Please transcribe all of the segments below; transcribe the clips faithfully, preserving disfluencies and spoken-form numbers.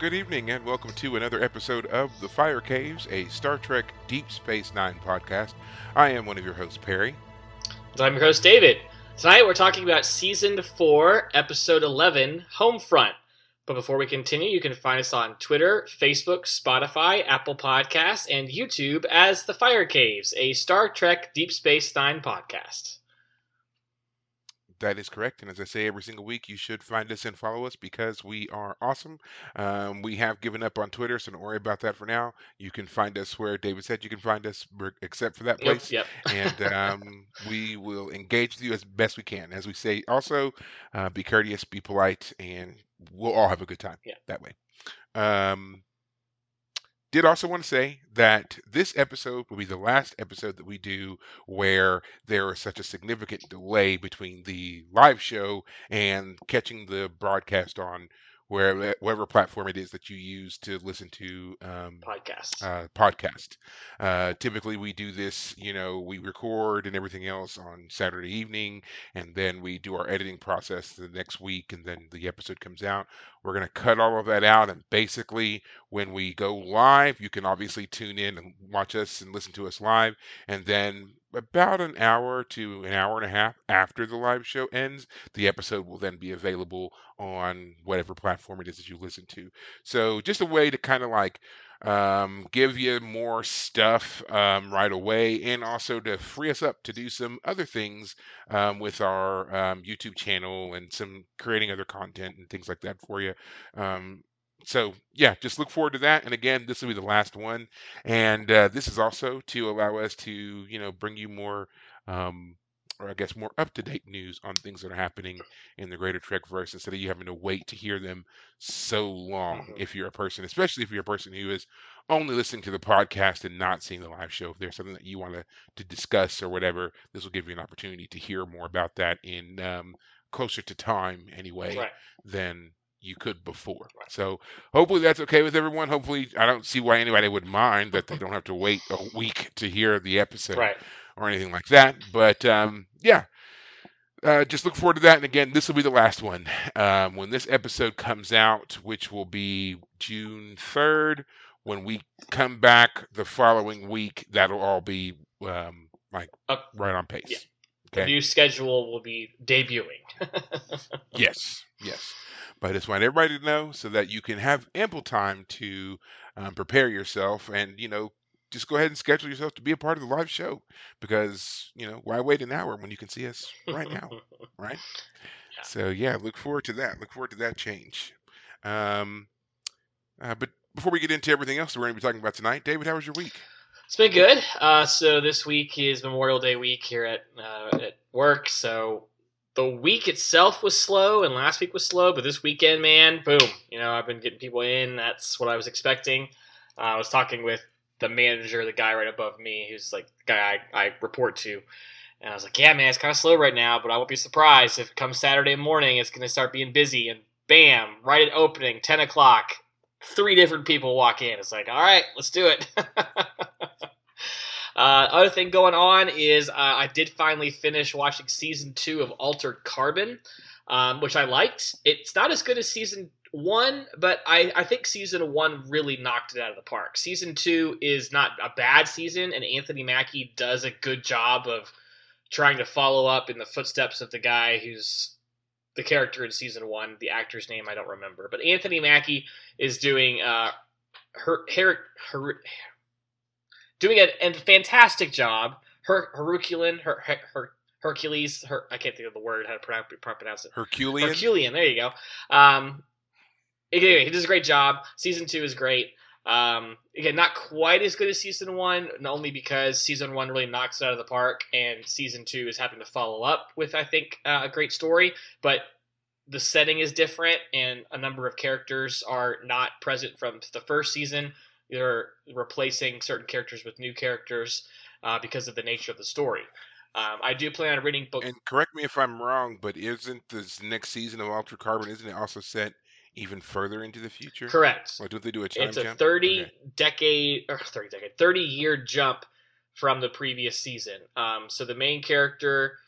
Good evening and welcome to another episode of The Fire Caves, a Star Trek Deep Space Nine podcast. I am one of your hosts, Perry. And I'm your host, David. Tonight we're talking about Season four, Episode eleven, Homefront. But before we continue, you can find us on Twitter, Facebook, Spotify, Apple Podcasts, and YouTube as The Fire Caves, a Star Trek Deep Space Nine podcast. That is correct, and as I say every single week, you should find us and follow us because we are awesome. Um, we have given up on Twitter, so don't worry about that for now. You can find us where David said you can find us, except for that place. Yep, yep. And um, we will engage with you as best we can. As we say, also, uh, be courteous, be polite, and we'll all have a good time yeah. that way. Um, Did also want to say that this episode will be the last episode that we do where there is such a significant delay between the live show and catching the broadcast on wherever, whatever platform it is that you use to listen to um, podcasts. Uh, podcast. Uh, typically, we do this, you know, we record and everything else on Saturday evening, and then we do our editing process the next week, and then the episode comes out. We're going to cut all of that out, and basically, when we go live, you can obviously tune in and watch us and listen to us live, and then about an hour to an hour and a half after the live show ends, the episode will then be available on whatever platform it is that you listen to. So just a way to kind of like um, give you more stuff um, right away, and also to free us up to do some other things um, with our um, YouTube channel and some creating other content and things like that for you. Um, So, yeah, just look forward to that. And again, this will be the last one. And uh, this is also to allow us to, you know, bring you more, um, or I guess more up-to-date news on things that are happening in the greater Trekverse instead of you having to wait to hear them so long mm-hmm. if you're a person, especially if you're a person who is only listening to the podcast and not seeing the live show. If there's something that you want to, to discuss or whatever, this will give you an opportunity to hear more about that in um, closer to time anyway right. than you could before. So hopefully that's okay with everyone. Hopefully I don't see why anybody would mind that they don't have to wait a week to hear the episode right. or anything like that. But um, yeah, uh, just look forward to that. And again, this will be the last one. Um, when this episode comes out, which will be June third, when we come back the following week, that'll all be um, like okay. right on pace. Yeah. Okay. The new schedule will be debuting. yes, yes. But I just want everybody to know so that you can have ample time to um, prepare yourself and, you know, just go ahead and schedule yourself to be a part of the live show because, you know, why wait an hour when you can see us right now, right? Yeah. So, yeah, look forward to that. Look forward to that change. Um, uh, but before we get into everything else that we're going to be talking about tonight, David, how was your week? It's been good. Uh, so this week is Memorial Day week here at uh, at work. So the week itself was slow, and last week was slow. But this weekend, man, boom! You know, I've been getting people in. That's what I was expecting. Uh, I was talking with the manager, the guy right above me, who's like the guy I, I report to, and I was like, "Yeah, man, it's kind of slow right now, but I won't be surprised if come Saturday morning, it's going to start being busy." And bam, right at opening, ten o'clock, three different people walk in. It's like, "All right, let's do it." Uh, other thing going on is uh, I did finally finish watching Season two of Altered Carbon, um, which I liked. It's not as good as Season one, but I, I think Season one really knocked it out of the park. Season two is not a bad season, and Anthony Mackie does a good job of trying to follow up in the footsteps of the guy who's the character in Season one. The actor's name I don't remember, but Anthony Mackie is doing uh, her... her, her Doing a, a fantastic job, her, Herculean, her, her, her Hercules, her, I can't think of the word, how to pronounce it. Herculean? Herculean, there you go. Um, anyway, he does a great job. Season two is great. Um, again, not quite as good as Season one, only because Season one really knocks it out of the park, and Season two is having to follow up with, I think, uh, a great story, but the setting is different, and a number of characters are not present from the first season. They're replacing certain characters with new characters uh, because of the nature of the story. Um, I do plan on reading books. And correct me if I'm wrong, but isn't this next season of Altered Carbon, isn't it also set even further into the future? Correct. Or don't they do a time It's a jump? thirty-decade, okay. or thirty-decade, thirty-year jump from the previous season. Um, so the main character,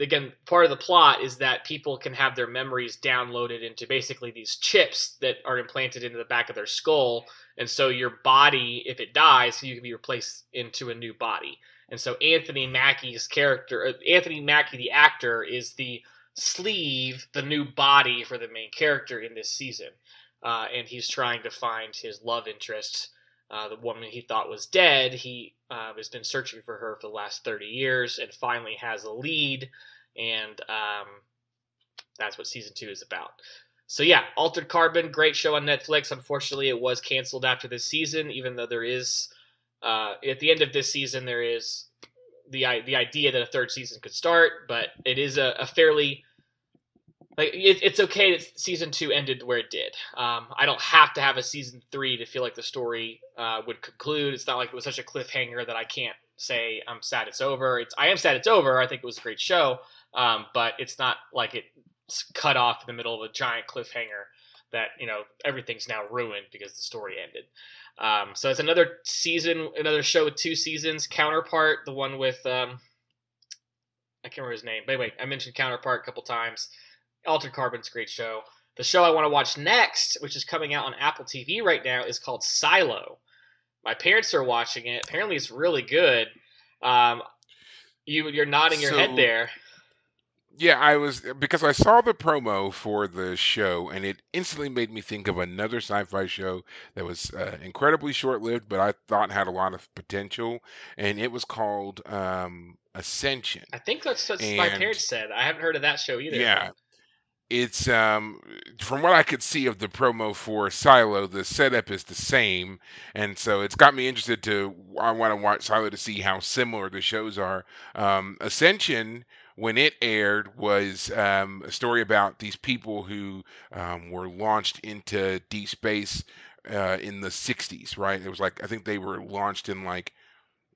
again, part of the plot is that people can have their memories downloaded into basically these chips that are implanted into the back of their skull. And so your body, if it dies, you can be replaced into a new body. And so Anthony Mackie's character, Anthony Mackie, the actor, is the sleeve, the new body for the main character in this season. Uh, and he's trying to find his love interest, uh, the woman he thought was dead. He uh, has been searching for her for the last thirty years and finally has a lead. And um, that's what season two is about. So yeah, Altered Carbon, great show on Netflix. Unfortunately, it was canceled after this season, even though there is... Uh, at the end of this season, there is the the idea that a third season could start, but it is a, a fairly like it, it's okay that season two ended where it did. Um, I don't have to have a season three to feel like the story uh, would conclude. It's not like it was such a cliffhanger that I can't say I'm sad it's over. It's I am sad it's over. I think it was a great show, um, but it's not like it's cut off in the middle of a giant cliffhanger that you know everything's now ruined because the story ended. Um, so it's another season, another show with two seasons. Counterpart, the one with, um, I can't remember his name. But anyway, I mentioned Counterpart a couple times. Altered Carbon's a great show. The show I want to watch next, which is coming out on Apple T V right now, is called Silo. My parents are watching it. Apparently it's really good. Um, you, you're nodding your so, head there. Yeah, I was, because I saw the promo for the show, and it instantly made me think of another sci-fi show that was uh, incredibly short-lived, but I thought had a lot of potential, and it was called um, Ascension. I think that's what and, my parents said. I haven't heard of that show either. Yeah. It's, um, from what I could see of the promo for Silo, the setup is the same, and so it's got me interested to, I want to watch Silo to see how similar the shows are. Um, Ascension... when it aired, was um, a story about these people who um, were launched into deep space uh, in the sixties, right? It was like, I think they were launched in like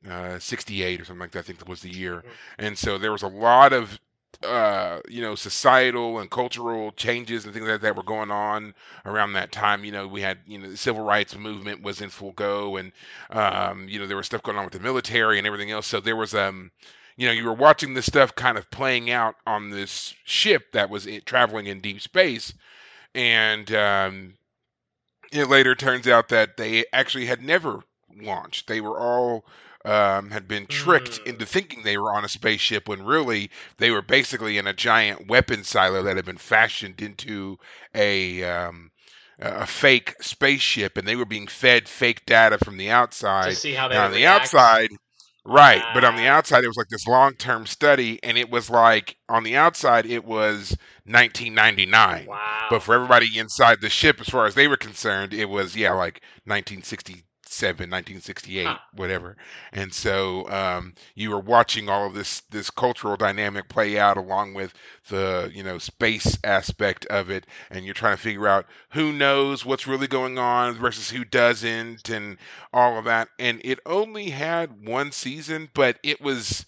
uh, sixty-eight or something like that, I think that was the year. And so there was a lot of Uh, you know, societal and cultural changes and things like that were going on around that time. You know, we had, you know, the civil rights movement was in full go, and, um, you know, there was stuff going on with the military and everything else. So there was, um, you know, you were watching this stuff kind of playing out on this ship that was in, traveling in deep space. And um, it later turns out that they actually had never launched. They were all... Um, had been tricked into thinking they were on a spaceship when really they were basically in a giant weapon silo that had been fashioned into a um, a fake spaceship, and they were being fed fake data from the outside. To see how they on the react. outside, right? Uh, but on the outside, it was like this long-term study, and it was like on the outside it was nineteen ninety-nine. Wow! But for everybody inside the ship, as far as they were concerned, it was yeah, like nineteen sixty. Seven, nineteen sixty-eight, huh. whatever. And so um, you were watching all of this this cultural dynamic play out along with the, you know, space aspect of it. And you're trying to figure out who knows what's really going on versus who doesn't and all of that. And it only had one season, but it was...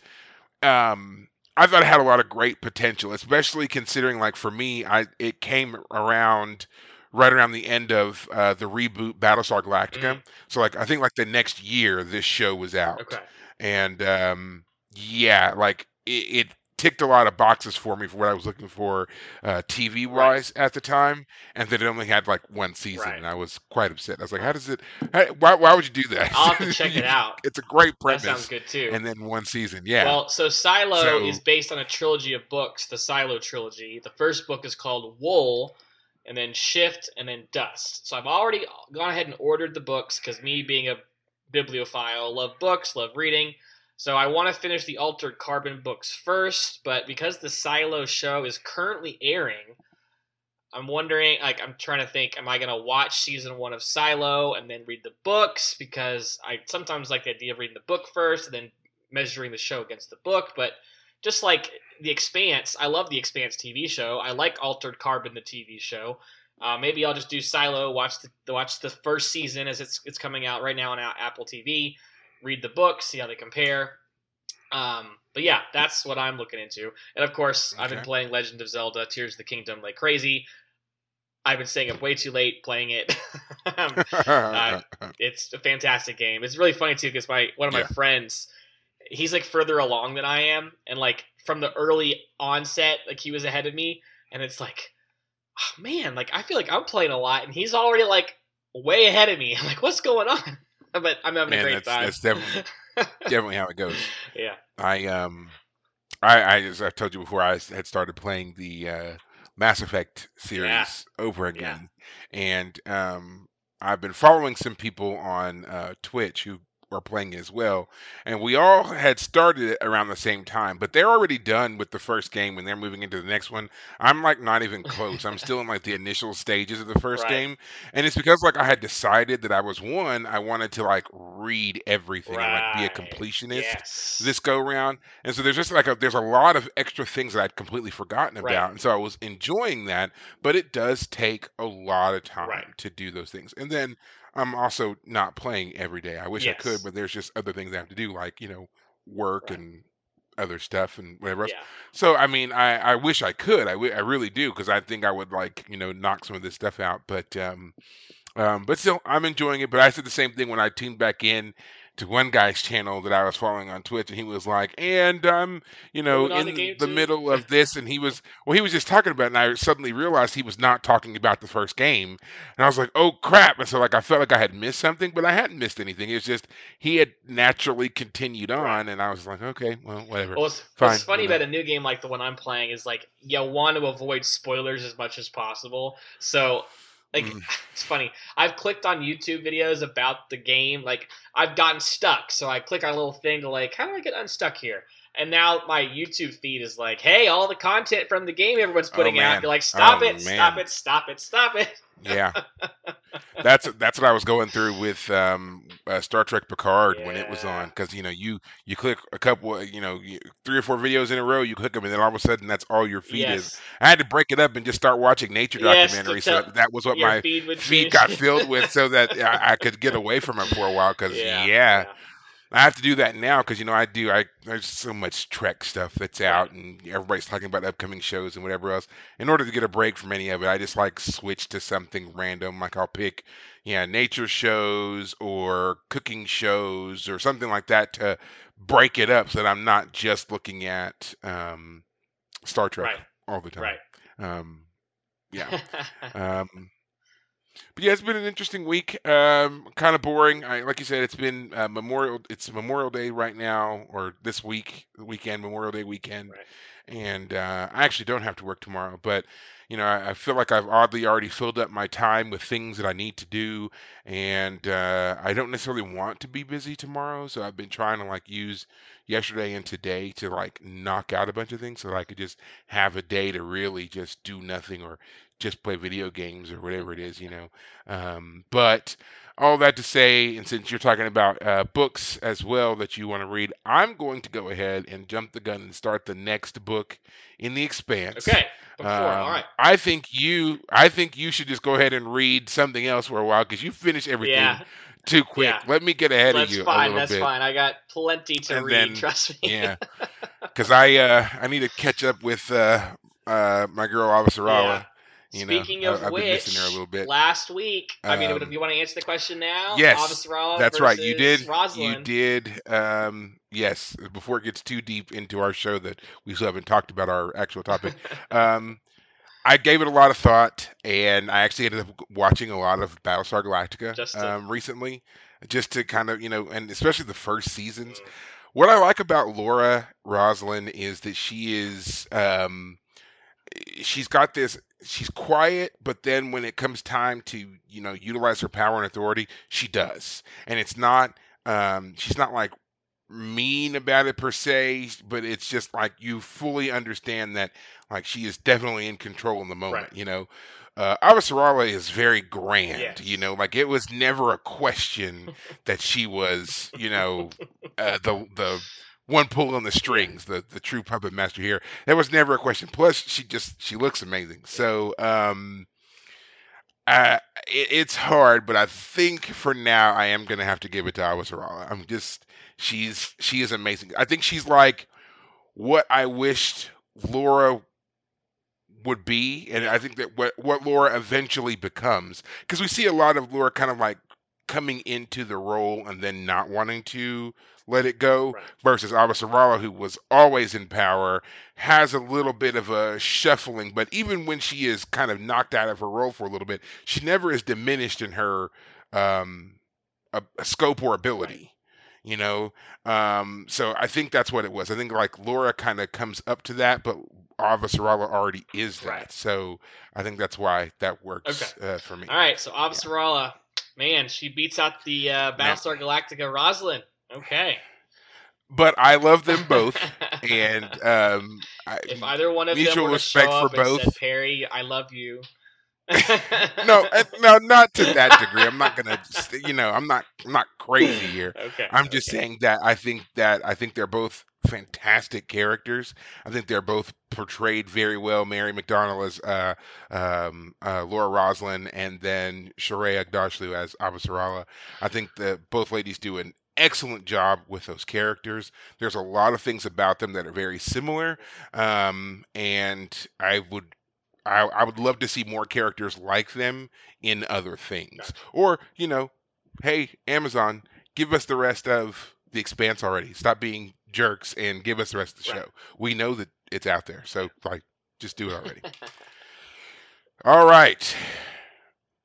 Um, I thought it had a lot of great potential, especially considering, like, for me, I it came around... right around the end of uh, the reboot Battlestar Galactica. Mm. So, like, I think, like, the next year this show was out. Okay. And, um, yeah, like, it, it ticked a lot of boxes for me for what I was looking for uh, T V-wise right. at the time. And then it only had, like, one season. Right. And I was quite upset. I was like, how does it... How, why, why would you do that? I'll have to check you, it out. It's a great premise. That sounds good, too. And then one season, yeah. Well, so Silo so, is based on a trilogy of books, the Silo trilogy. The first book is called Wool... and then Shift, and then Dust. So I've already gone ahead and ordered the books, because me being a bibliophile, love books, love reading. So I want to finish the Altered Carbon books first, but because the Silo show is currently airing, I'm wondering, like, I'm trying to think, am I going to watch season one of Silo and then read the books? Because I sometimes like the idea of reading the book first and then measuring the show against the book, but just like The Expanse. I love The Expanse T V show. I like Altered Carbon, the T V show. Uh, maybe I'll just do Silo, watch the watch the first season as it's it's coming out right now on Apple T V, read the books, see how they compare. Um, but yeah, that's what I'm looking into. And of course, okay. I've been playing Legend of Zelda Tears of the Kingdom like crazy. I've been staying up way too late playing it. uh, it's a fantastic game. It's really funny too, because my one of my yeah. friends, he's like further along than I am. And like from the early onset, like he was ahead of me. And it's like, oh, man, like I feel like I'm playing a lot and he's already like way ahead of me. I'm like, what's going on? But I'm having man, a great that's, time. That's definitely, definitely how it goes. Yeah. I, um, I, I, as I told you before, I had started playing the, uh, Mass Effect series yeah. over again. Yeah. And um, I've been following some people on uh, Twitch who are playing as well. And we all had started it around the same time, but they're already done with the first game and they're moving into the next one. I'm like not even close. I'm still in like the initial stages of the first right. game. And it's because like I had decided that I was one, I wanted to like read everything right. and like be a completionist yes. this go round. And so there's just like a, there's a lot of extra things that I'd completely forgotten about. Right. And so I was enjoying that, but it does take a lot of time right. to do those things. And then I'm also not playing every day. I wish yes. I could, but there's just other things I have to do, like, you know, work right. and other stuff and whatever else. Yeah. So, I mean, I, I wish I could. I, w- I really do, because I think I would, like, you know, knock some of this stuff out. But um, um, but still, I'm enjoying it. But I said the same thing when I tuned back in to one guy's channel that I was following on Twitch, and he was like, and I'm, you know, in the, the middle of this, and he was, well, he was just talking about it, and I suddenly realized he was not talking about the first game, and I was like, oh, crap, and so, like, I felt like I had missed something, but I hadn't missed anything. It was just, he had naturally continued on, right. and I was like, okay, well, whatever. Well, it's, Fine, what's funny whatever. about a new game like the one I'm playing is, like, you want to avoid spoilers as much as possible, so... Like, it's funny. I've clicked on YouTube videos about the game. Like, I've gotten stuck. So I click on a little thing to, like, how do I get unstuck here? And now my YouTube feed is like, hey, all the content from the game everyone's putting oh, out. You're like, stop oh, it, man. stop it, stop it, stop it. Yeah. That's that's what I was going through with um, uh, Star Trek Picard yeah. when it was on. Because, you know, you, you click a couple, of, you know, three or four videos in a row, you click them, and then all of a sudden that's all your feed yes. is. I had to break it up and just start watching nature yes, documentaries. So that, that was what my feed, feed got filled with so that I, I could get away from it for a while. Because, yeah. yeah, yeah. I have to do that now because, you know, I do. I There's so much Trek stuff that's out and everybody's talking about upcoming shows and whatever else. In order to get a break from any of it, I just, like, switch to something random. Like, I'll pick, yeah, nature shows or cooking shows or something like that to break it up so that I'm not just looking at um, Star Trek right. all the time. Right. Um, yeah. um But yeah, it's been an interesting week. Um, kind of boring. I, like you said, it's been uh, Memorial. It's Memorial Day right now, or this week, weekend, Memorial Day weekend. Right. And uh, I actually don't have to work tomorrow, but you know, I, I feel like I've oddly already filled up my time with things that I need to do, and uh, I don't necessarily want to be busy tomorrow. So I've been trying to like use yesterday and today to like knock out a bunch of things so that I could just have a day to really just do nothing or just play video games or whatever it is, you know. Um, but all that to say, and since you're talking about uh, books as well that you want to read, I'm going to go ahead and jump the gun and start the next book in The Expanse. Okay. Um, all right. I think you, I think you should just go ahead and read something else for a while because you finish everything yeah. too quick. Yeah. Let me get ahead that's of you fine, a little that's bit. That's fine. That's fine. I got plenty to and read. Then, trust me. Yeah. Because I, uh, I need to catch up with uh, uh, my girl Avasarala. Yeah. You Speaking know, of I've which, a little bit. last week, um, I mean, if you want to answer the question now, yes, Avasarala that's right. You did, Roslin. you did. Um, yes, before it gets too deep into our show that we still haven't talked about our actual topic. um, I gave it a lot of thought, and I actually ended up watching a lot of Battlestar Galactica just to, um, recently, just to kind of you know, and especially the first seasons. Mm. What I like about Laura Roslin is that she is, um, she's got this. She's quiet, but then when it comes time to, you know, utilize her power and authority, she does. And it's not, um, she's not like mean about it per se, but it's just like you fully understand that, like, she is definitely in control in the moment, right. you know. Uh, Avasarala is very grand, yes. you know, like it was never a question that she was, you know, uh, the, the, one pull on the strings, the, the true puppet master here. That was never a question. Plus, she just, she looks amazing. So, um, uh, it, it's hard, but I think for now I am going to have to give it to Avasarala. I'm just, she's, she is amazing. I think she's like what I wished Laura would be. And I think that what, what Laura eventually becomes, because we see a lot of Laura kind of like coming into the role and then not wanting to let it go, right, versus Avasarala, who was always in power, has a little bit of a shuffling, but even when she is kind of knocked out of her role for a little bit, she never is diminished in her um, a, a scope or ability, right, you know? Um, so I think that's what it was. I think like Laura kind of comes up to that, but Avasarala already is that. Right. So I think that's why that works okay. uh, for me. All right. So Avasarala, yeah. man, she beats out the uh, Battlestar Galactica Roslin. Okay. But I love them both, and um, if either one of them were to show up and said, Perry, I love you. no, no, not to that degree. I'm not gonna, just, you know, I'm not, I'm not crazy here. Okay, I'm just okay. saying that I think that I think they're both fantastic characters. I think they're both portrayed very well. Mary McDonnell as uh, um, uh, Laura Roslin, and then Sheree Aghdashloo as Avasarala. I think that both ladies do an excellent job with those characters. There's a lot of things about them that are very similar, um, and I would, I, I would love to see more characters like them in other things. Or, you know, hey, Amazon, give us the rest of The Expanse already. Stop being jerks and give us the rest of the right. show. We know that it's out there, so like, just do it already. All right,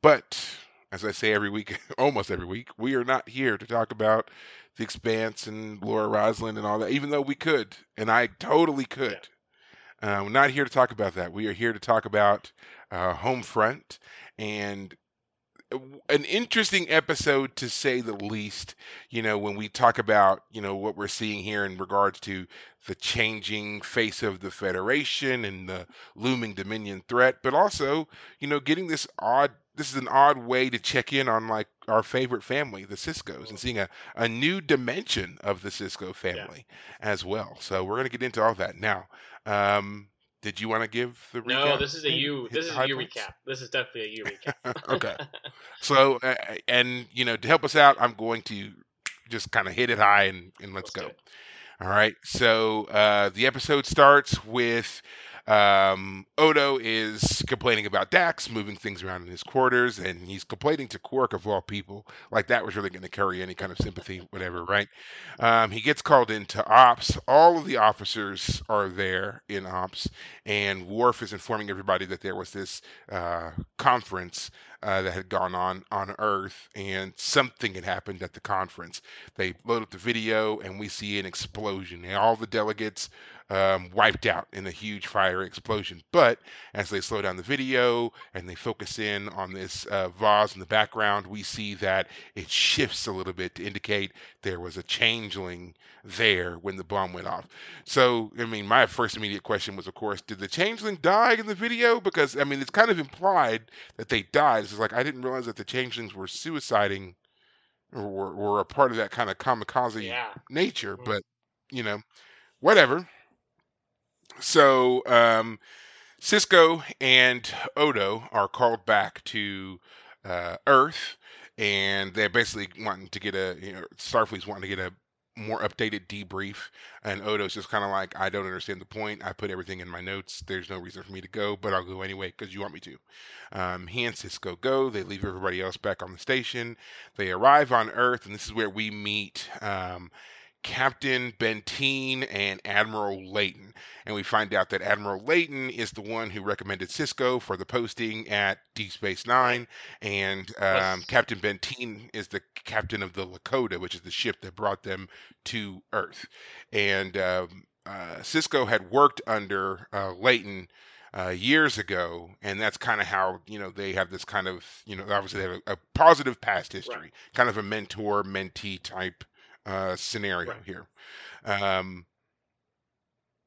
but as I say every week, almost every week, we are not here to talk about The Expanse and Laura Roslin and all that, even though we could, and I totally could. Yeah. Uh, we're not here to talk about that. We are here to talk about uh, Homefront, and an interesting episode to say the least, you know, when we talk about, you know, what we're seeing here in regards to the changing face of the Federation and the looming Dominion threat, but also, you know, getting this odd, this is an odd way to check in on like our favorite family, the Siskos, and seeing a, a new dimension of the Sisko family yeah. as well. So we're going to get into all that now. Um, Did you want to give the recap? No, this is a you. This is a you recap. This is definitely a you recap. Okay. So, uh, and, you know, to help us out, I'm going to just kind of hit it high and, and let's, let's go. All right. So uh, the episode starts with um, Odo is complaining about Dax, moving things around in his quarters, and he's complaining to Quark of all people. Like that was really going to carry any kind of sympathy, whatever, right? Um, he gets called into Ops. All of the officers are there in Ops, and Worf is informing everybody that there was this uh, conference uh, that had gone on on Earth, and something had happened at the conference. They load up the video, and we see an explosion, and all the delegates Um, wiped out in a huge fire explosion. But as they slow down the video and they focus in on this uh, vase in the background, we see that it shifts a little bit to indicate there was a changeling there when the bomb went off. So, I mean, my first immediate question was, of course, did the changeling die in the video? Because, I mean, it's kind of implied that they died. It's like, I didn't realize that the changelings were suiciding or were a part of that kind of kamikaze yeah. nature, but, you know, whatever. So, um, Sisko and Odo are called back to uh, Earth, and they're basically wanting to get a, you know, Starfleet's wanting to get a more updated debrief, and Odo's just kind of like, I don't understand the point. I put everything in my notes. There's no reason for me to go, but I'll go anyway because you want me to. Um, he and Sisko go. They leave everybody else back on the station. They arrive on Earth, and this is where we meet Um, Captain Bentine and Admiral Leyton. And we find out that Admiral Leyton is the one who recommended Sisko for the posting at Deep Space Nine. And um, Captain Bentine is the captain of the Lakota, which is the ship that brought them to Earth. And um, uh, Sisko had worked under uh, Leyton Uh, years ago, and that's kind of how, you know, they have this kind of, you know, obviously they have a, a positive past history, right. kind of a mentor-mentee type Uh, scenario right. here. Um,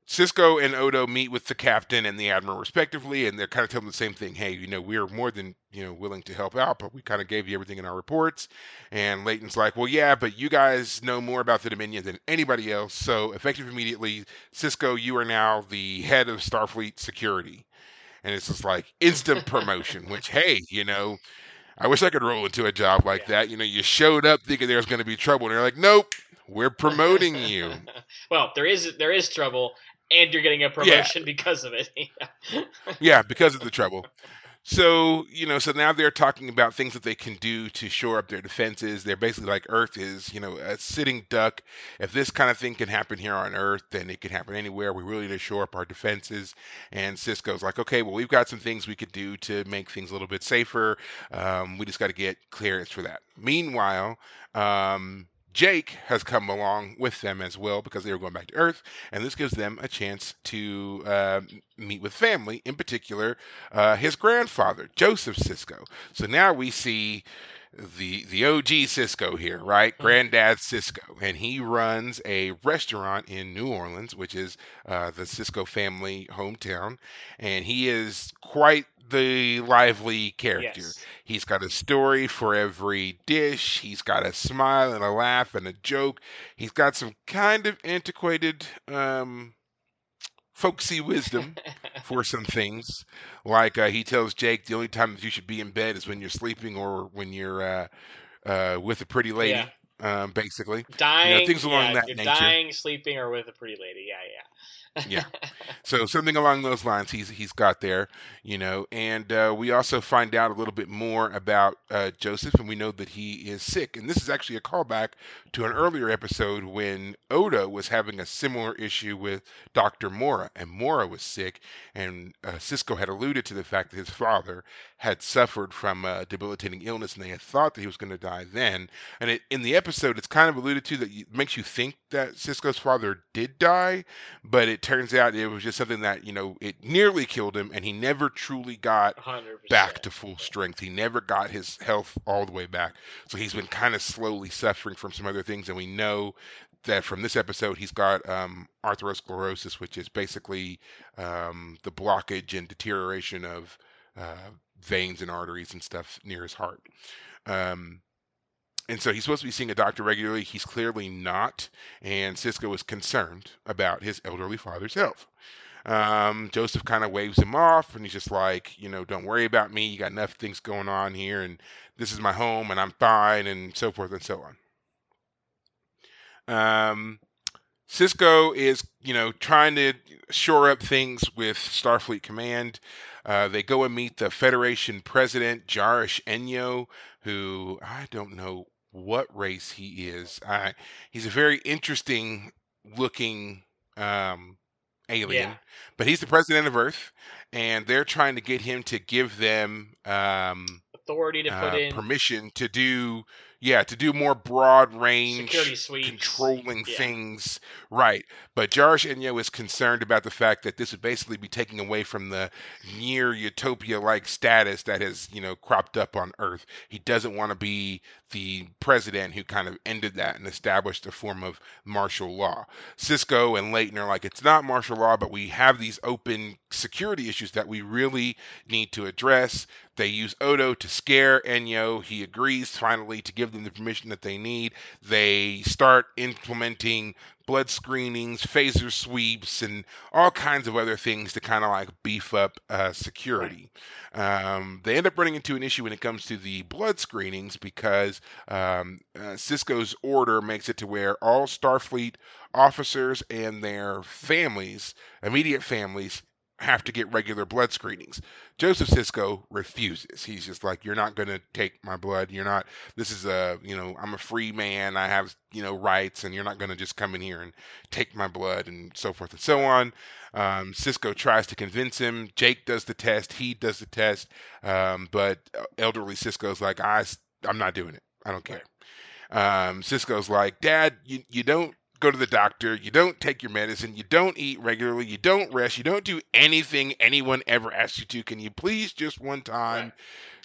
Sisko and Odo meet with the captain and the admiral respectively, and they're kind of telling the same thing. Hey, you know, we're more than, you know, willing to help out, but we kind of gave you everything in our reports. And Leighton's like, well, yeah, but you guys know more about the Dominion than anybody else. So effective immediately, Sisko, you are now the head of Starfleet security. And it's just like instant promotion, which, hey, you know, I wish I could roll into a job like yeah. that. You know, you showed up thinking there's going to be trouble, and they're like, nope, we're promoting you. Well, there is there is trouble. And you're getting a promotion yeah. because of it. yeah. yeah, because of the trouble. So, you know, so now they're talking about things that they can do to shore up their defenses. They're basically like, Earth is, you know, a sitting duck. If this kind of thing can happen here on Earth, then it can happen anywhere. We really need to shore up our defenses. And Sisko's like, okay, well, we've got some things we could do to make things a little bit safer. Um, we just got to get clearance for that. Meanwhile, um... Jake has come along with them as well because they were going back to Earth, and this gives them a chance to uh, meet with family, in particular, uh, his grandfather, Joseph Sisko. So now we see the the O G Sisko here, right? Granddad Sisko, and he runs a restaurant in New Orleans, which is uh, the Sisko family hometown, and he is quite the lively character. Yes. He's got a story for every dish. He's got a smile and a laugh and a joke. He's got some kind of antiquated, um, folksy wisdom for some things. Like, uh, he tells Jake the only time that you should be in bed is when you're sleeping or when you're, uh, uh, with a pretty lady, yeah. um, basically. Dying, you know, things along yeah, that you're nature. Dying, sleeping, or with a pretty lady. Yeah, yeah. yeah. So something along those lines he's he's got there, you know. And uh, we also find out a little bit more about uh, Joseph, and we know that he is sick. And this is actually a callback to an earlier episode when Odo was having a similar issue with Doctor Mora, and Mora was sick. And uh, Sisko had alluded to the fact that his father had suffered from a debilitating illness, and they had thought that he was going to die then. And it, in the episode, it's kind of alluded to that it makes you think that Sisko's father did die, but it turns out it was just something that, you know, it nearly killed him, and he never truly got one hundred percent back to full strength. He never got his health all the way back. So he's been kind of slowly suffering from some other things, and we know that from this episode he's got um, arthrosclerosis, which is basically um, the blockage and deterioration of uh, veins and arteries and stuff near his heart. Um And so he's supposed to be seeing a doctor regularly. He's clearly not. And Sisko is concerned about his elderly father's health. Um, Joseph kind of waves him off, and he's just like, you know, don't worry about me. You got enough things going on here, and this is my home, and I'm fine, and so forth and so on. Um, Sisko is, you know, trying to shore up things with Starfleet Command. Uh, they go and meet the Federation president, Jaresh-Inyo, who I don't know what race he is. I, he's a very interesting looking um, alien, yeah. but he's the president of Earth, and they're trying to get him to give them um, authority to uh, put in permission to do, yeah, to do more broad range controlling yeah. things, right? But Jaresh-Inyo is concerned about the fact that this would basically be taking away from the near utopia-like status that has, you know, cropped up on Earth. He doesn't want to be the president who kind of ended that and established a form of martial law. Sisko and Leyton are like, it's not martial law, but we have these open security issues that we really need to address. They use Odo to scare Inyo. He agrees finally to give them the permission that they need. They start implementing blood screenings, phaser sweeps, and all kinds of other things to kind of like beef up uh, security. Um, they end up running into an issue when it comes to the blood screenings because um, uh, Sisko's order makes it to where all Starfleet officers and their families, immediate families, have to get regular blood screenings. Joseph Sisko refuses. He's just like, you're not going to take my blood. You're not, this is a, you know, I'm a free man. I have, you know, rights, and you're not going to just come in here and take my blood and so forth and so on. Um, Sisko tries to convince him. Jake does the test. He does the test. Um, but elderly Sisko's like, I, I'm not doing it. I don't care. Um, Sisko's like, Dad, you, you don't go to the doctor, you don't take your medicine, you don't eat regularly, you don't rest, you don't do anything anyone ever asks you to. Can you please just one time right.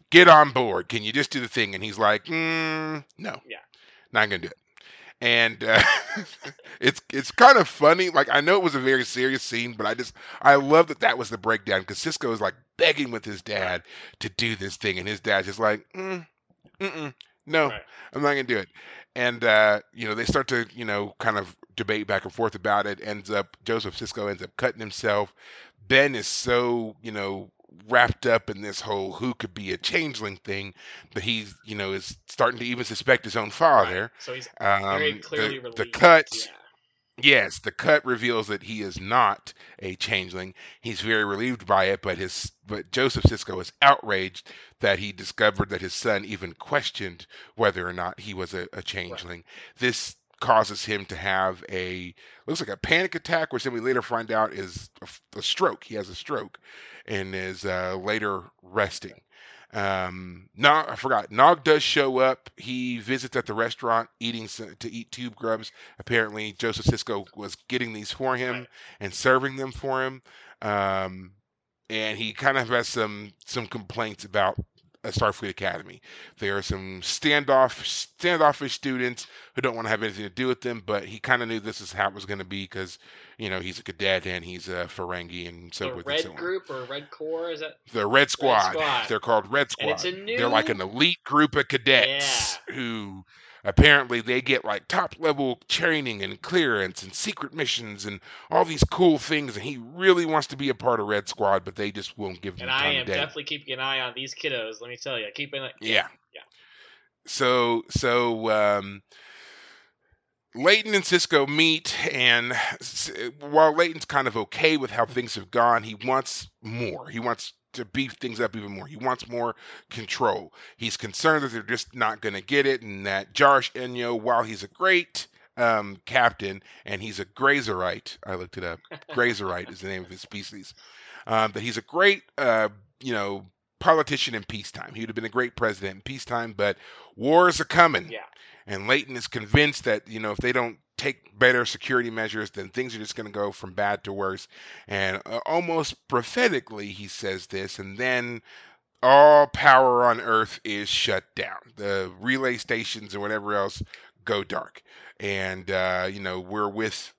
get on board? Can you just do the thing? And he's like, mm, no, yeah. not going to do it. And uh, it's it's kind of funny. Like, I know it was a very serious scene, but I just, I love that that was the breakdown, because Cisco is like begging with his dad to do this thing. And his dad's just like, mm, mm-mm, no, right. I'm not going to do it. And, uh, you know, they start to, you know, kind of debate back and forth about it. Ends up, Joseph Sisko ends up cutting himself. Ben is so, you know, wrapped up in this whole who could be a changeling thing that he's, you know, is starting to even suspect his own father. Right. So he's um, very clearly the, the cut. Yeah. Yes, the cut reveals that he is not a changeling. He's very relieved by it, but his but Joseph Sisko is outraged that he discovered that his son even questioned whether or not he was a, a changeling. Right. This causes him to have a looks like a panic attack, which then we later find out is a, a stroke. He has a stroke and is uh, later resting. Um, Nog, I forgot. Nog does show up. He visits at the restaurant eating to eat tube grubs. Apparently, Joseph Sisko was getting these for him right. and serving them for him. Um, and he kind of has some some complaints about Starfleet Academy. There are some standoff, standoffish students who don't want to have anything to do with them, but he kind of knew this is how it was going to be because, you know, he's a cadet and he's a Ferengi and so forth and so on. The Red Group or Red Corps, is that? The Red Squad. Red Squad. They're called Red Squad. And it's a new... They're like an elite group of cadets yeah. who... Apparently, they get like top level training and clearance and secret missions and all these cool things. And he really wants to be a part of Red Squad, but they just won't give him. And I am definitely keeping an eye on these kiddos. Let me tell you, keeping like yeah, yeah. So so um, Leyton and Sisko meet, and while Leyton's kind of okay with how things have gone, he wants more. He wants. to beef things up even more. He wants more control. He's concerned that they're just not going to get it, and that Jaresh-Inyo, while he's a great um, captain, and he's a Grazerite, I looked it up, Grazerite is the name of his species, um, that he's a great, uh, you know, politician in peacetime. He would have been a great president in peacetime, but wars are coming. Yeah. And Leyton is convinced that, you know, if they don't take better security measures, then things are just going to go from bad to worse. And uh, almost prophetically, he says this, and then all power on Earth is shut down. The relay stations and whatever else go dark. And, uh, you know, we're with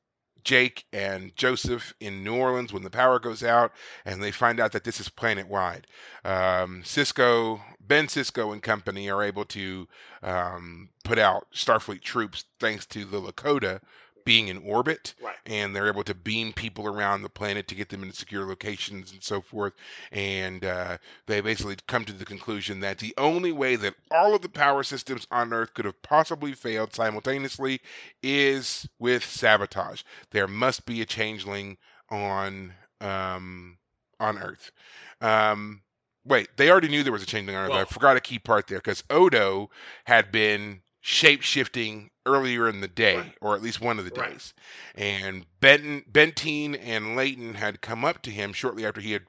Jake and Joseph in New Orleans when the power goes out, and they find out that this is planet-wide. Um, Sisko, Ben Sisko and company are able to um, put out Starfleet troops thanks to the Lakota being in orbit, right. and they're able to beam people around the planet to get them in secure locations and so forth. And uh, they basically come to the conclusion that the only way that all of the power systems on Earth could have possibly failed simultaneously is with sabotage. There must be a changeling on um, on Earth. Um, wait, they already knew there was a changeling on Earth. Well, I forgot a key part there because Odo had been shape-shifting earlier in the day, right. or at least one of the right. days. And Benton, Bentine and Leyton had come up to him shortly after he had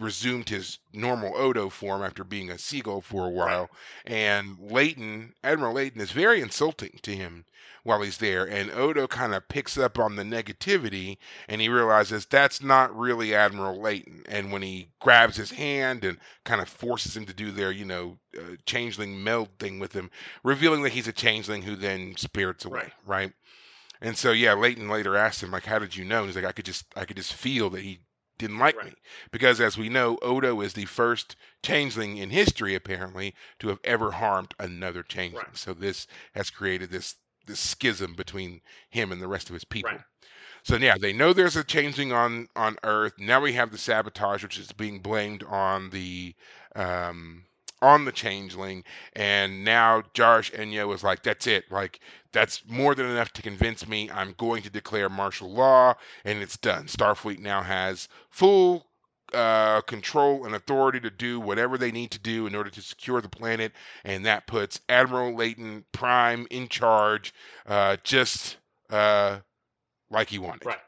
resumed his normal Odo form after being a seagull for a while. Right. And Leyton, Admiral Leyton, is very insulting to him while he's there. And Odo kind of picks up on the negativity, and he realizes that's not really Admiral Leyton. And when he grabs his hand and kind of forces him to do their, you know, Uh, changeling meld thing with him, revealing that he's a changeling who then spirits away, right. right? And so, yeah, Leyton later asked him, like, how did you know? And he's like, I could just, I could just feel that he didn't like right. me. Because as we know, Odo is the first changeling in history, apparently, to have ever harmed another changeling. Right. So this has created this, this schism between him and the rest of his people. Right. So, yeah, they know there's a changeling on, on Earth. Now we have the sabotage, which is being blamed on the, um... on the changeling, and now Jaresh-Inyo was like, that's it, like, that's more than enough to convince me, I'm going to declare martial law, and it's done. Starfleet now has full uh, control and authority to do whatever they need to do in order to secure the planet, and that puts Admiral Leyton Prime in charge, uh, just uh, like he wanted. Right.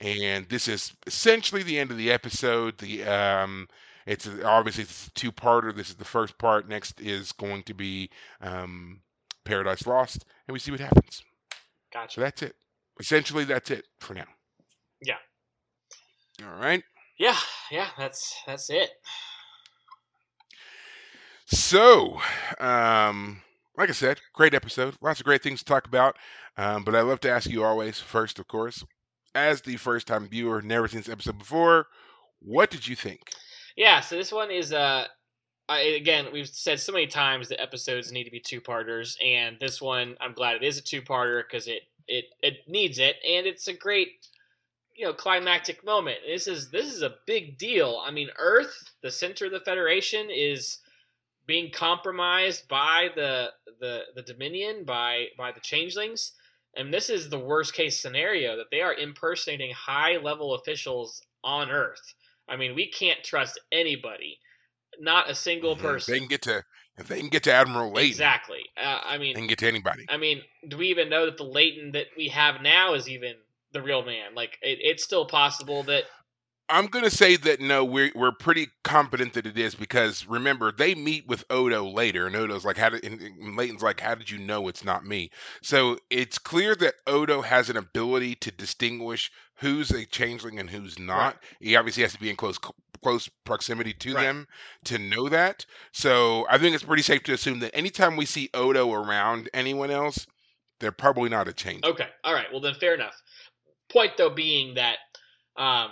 And this is essentially the end of the episode. The, um... It's obviously it's a two-parter. This is the first part. Next is going to be um, Paradise Lost, and we see what happens. Gotcha. So that's it. Essentially, that's it for now. Yeah. All right. Yeah, yeah. That's that's it. So, um, like I said, great episode. Lots of great things to talk about. Um, but I love to ask you always, first, of course, as the first-time viewer, never seen this episode before, what did you think? Yeah, so this one is, uh, I, again, we've said so many times that episodes need to be two-parters, and this one, I'm glad it is a two-parter because it, it, it needs it, and it's a great, you know, climactic moment. This is this is a big deal. I mean, Earth, the center of the Federation, is being compromised by the the, the Dominion, by, by the Changelings, and this is the worst-case scenario, that they are impersonating high-level officials on Earth. I mean, we can't trust anybody, not a single mm-hmm. person. They can get to, if they can get to Admiral Leyton. Exactly. Uh, I mean, they can get to anybody. I mean, do we even know that the Leyton that we have now is even the real man? Like, it, it's still possible that. I'm gonna say that no, we're we're pretty confident that it is, because remember, they meet with Odo later, and Odo's like, how did? And Leighton's like, how did you know it's not me? So it's clear that Odo has an ability to distinguish who's a changeling and who's not. Right. He obviously has to be in close close proximity to right. them to know that. So I think it's pretty safe to assume that anytime we see Odo around anyone else, they're probably not a changeling. Okay, all right. Well then, fair enough. Point though being that. Um,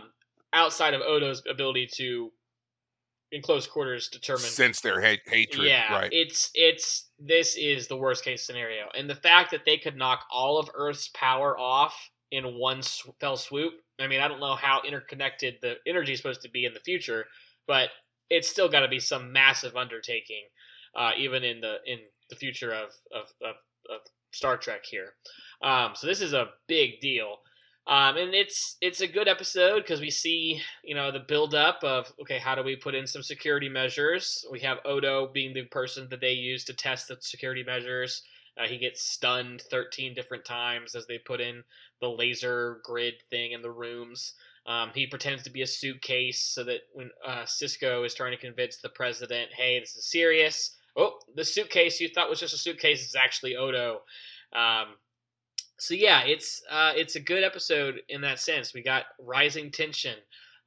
Outside of Odo's ability to, in close quarters, determine sense their ha- hatred. Yeah, right. it's it's this is the worst case scenario, and the fact that they could knock all of Earth's power off in one sw- fell swoop. I mean, I don't know how interconnected the energy is supposed to be in the future, but it's still got to be some massive undertaking, uh, even in the in the future of of of, of Star Trek here. Um, so this is a big deal. Um, and it's it's a good episode because we see, you know, the buildup of, okay, how do we put in some security measures? We have Odo being the person that they use to test the security measures. Uh, he gets stunned thirteen different times as they put in the laser grid thing in the rooms. Um, he pretends to be a suitcase so that when uh, Cisco is trying to convince the president, hey, this is serious. Oh, the suitcase you thought was just a suitcase is actually Odo. Um So yeah, it's uh, it's a good episode in that sense. We got rising tension.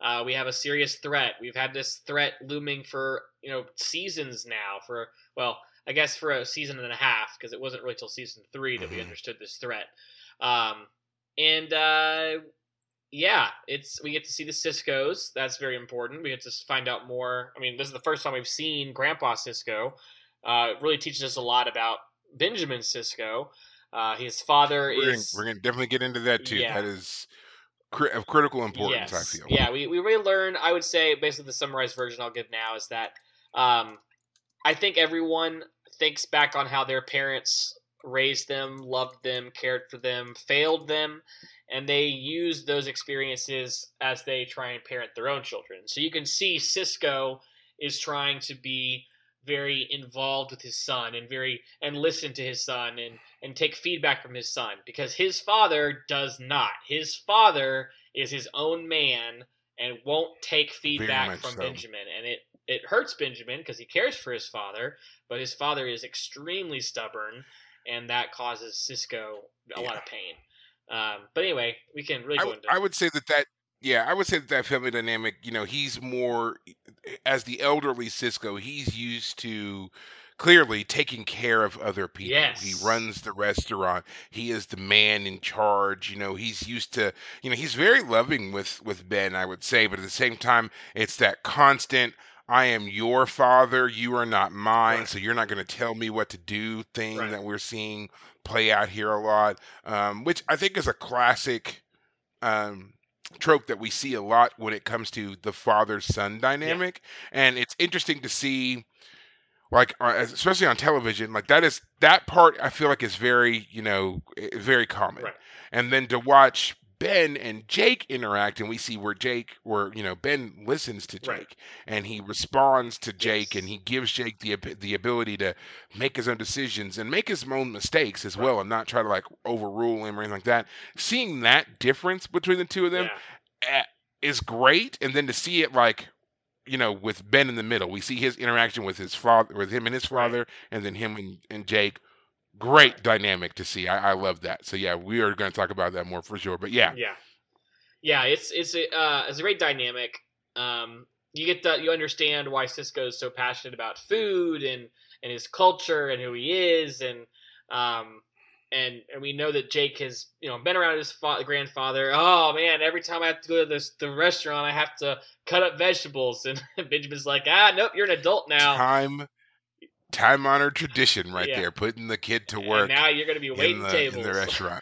Uh, we have a serious threat. We've had this threat looming for, you know, seasons now. For well, I guess for a season and a half, because it wasn't really till season three that we understood this threat. Um, and uh, yeah, it's we get to see the Siskos. That's very important. We get to find out more. I mean, this is the first time we've seen Grandpa Sisko. Uh, it really teaches us a lot about Benjamin Sisko. Uh, his father we're is... Gonna, we're going to definitely get into that, too. Yeah. That is cri- of critical importance, yes. I feel. Yeah, we, we really learn, I would say, basically the summarized version I'll give now is that um, I think everyone thinks back on how their parents raised them, loved them, cared for them, failed them, and they use those experiences as they try and parent their own children. So you can see Sisko is trying to be very involved with his son and very and listen to his son and, and take feedback from his son, because his father does not. His father is his own man and won't take feedback from so. Benjamin. And it, it hurts Benjamin because he cares for his father, but his father is extremely stubborn, and that causes Sisko a yeah. lot of pain. Um, but anyway, we can really I, go into I would say that that Yeah, I would say that that family dynamic, you know, he's more, as the elderly Sisko, he's used to clearly taking care of other people. Yes. He runs the restaurant. He is the man in charge. You know, he's used to, you know, he's very loving with, with Ben, I would say. But at the same time, it's that constant, I am your father, you are not mine, right. so you're not going to tell me what to do thing right. that we're seeing play out here a lot, um, which I think is a classic um trope that we see a lot when it comes to the father-son dynamic. Yeah. And it's interesting to see, like, especially on television, like that is, that part I feel like is very, you know, very common. Right. And then to watch Ben and Jake interact, and we see where Jake, where, you know, Ben listens to Jake right. and he responds to Jake yes. and he gives Jake the the ability to make his own decisions and make his own mistakes as right. well, and not try to like overrule him or anything like that. Seeing that difference between the two of them yeah. is great. And then to see it like, you know, with Ben in the middle, we see his interaction with his father, with him and his father, right. and then him and, and Jake. Great dynamic to see. I, I love that. So yeah, we are going to talk about that more for sure. But yeah, yeah, yeah. It's it's a uh, it's a great dynamic. Um, you get the you understand why Sisko is so passionate about food and and his culture and who he is, and um and and we know that Jake has, you know, been around his fa- grandfather. Oh man, every time I have to go to this the restaurant, I have to cut up vegetables, and Benjamin's like, ah, nope, you're an adult now. Time. Time-honored tradition right yeah. there, putting the kid to work. And now you're going to be waiting in the, tables. In the restaurant.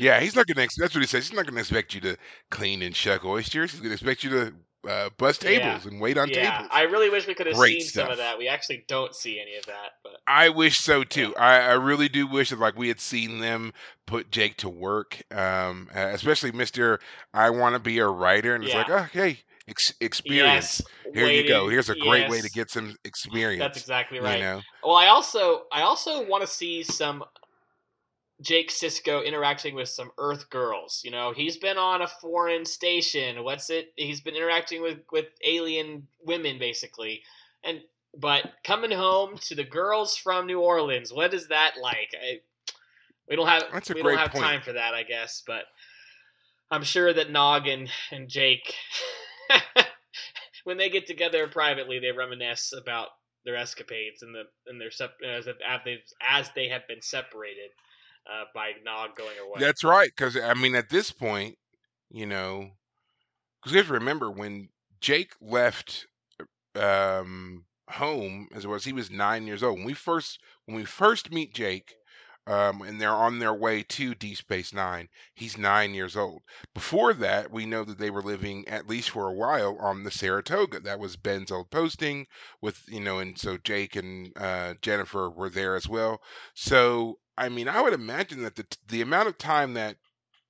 yeah, he's not going to expect, that's what he says, he's not going to expect you to clean and shuck oysters. He's going to expect you to uh, bust tables yeah. and wait on yeah. tables. I really wish we could have Great seen stuff. Some of that. We actually don't see any of that. But I wish so, too. Yeah. I, I really do wish that, like, we had seen them put Jake to work, um, uh, especially Mister I Want to Be a Writer, and yeah. it's like, okay. Ex- experience. Yes, Here waiting, you go. Here's a great yes. way to get some experience. That's exactly right. You know? Well, I also I also want to see some Jake Sisko interacting with some Earth girls. You know, he's been on a foreign station. What's it? He's been interacting with, with alien women, basically. And but coming home to the girls from New Orleans, what is that like? I, we don't have That's a we great don't have point. Time for that, I guess. But I'm sure that Nog and, and Jake. When they get together privately, they reminisce about their escapades and the and their as they as they have been separated uh, by Nog going away. That's right, because I mean, at this point, you know, because we have to remember when Jake left um, home, as it was, he was nine years old. When we first when we first meet Jake. Um, and they're on their way to Deep Space Nine. He's nine years old. Before that, we know that they were living, at least for a while, on the Saratoga. That was Ben's old posting with, you know, and so Jake and uh, Jennifer were there as well. So, I mean, I would imagine that the the amount of time that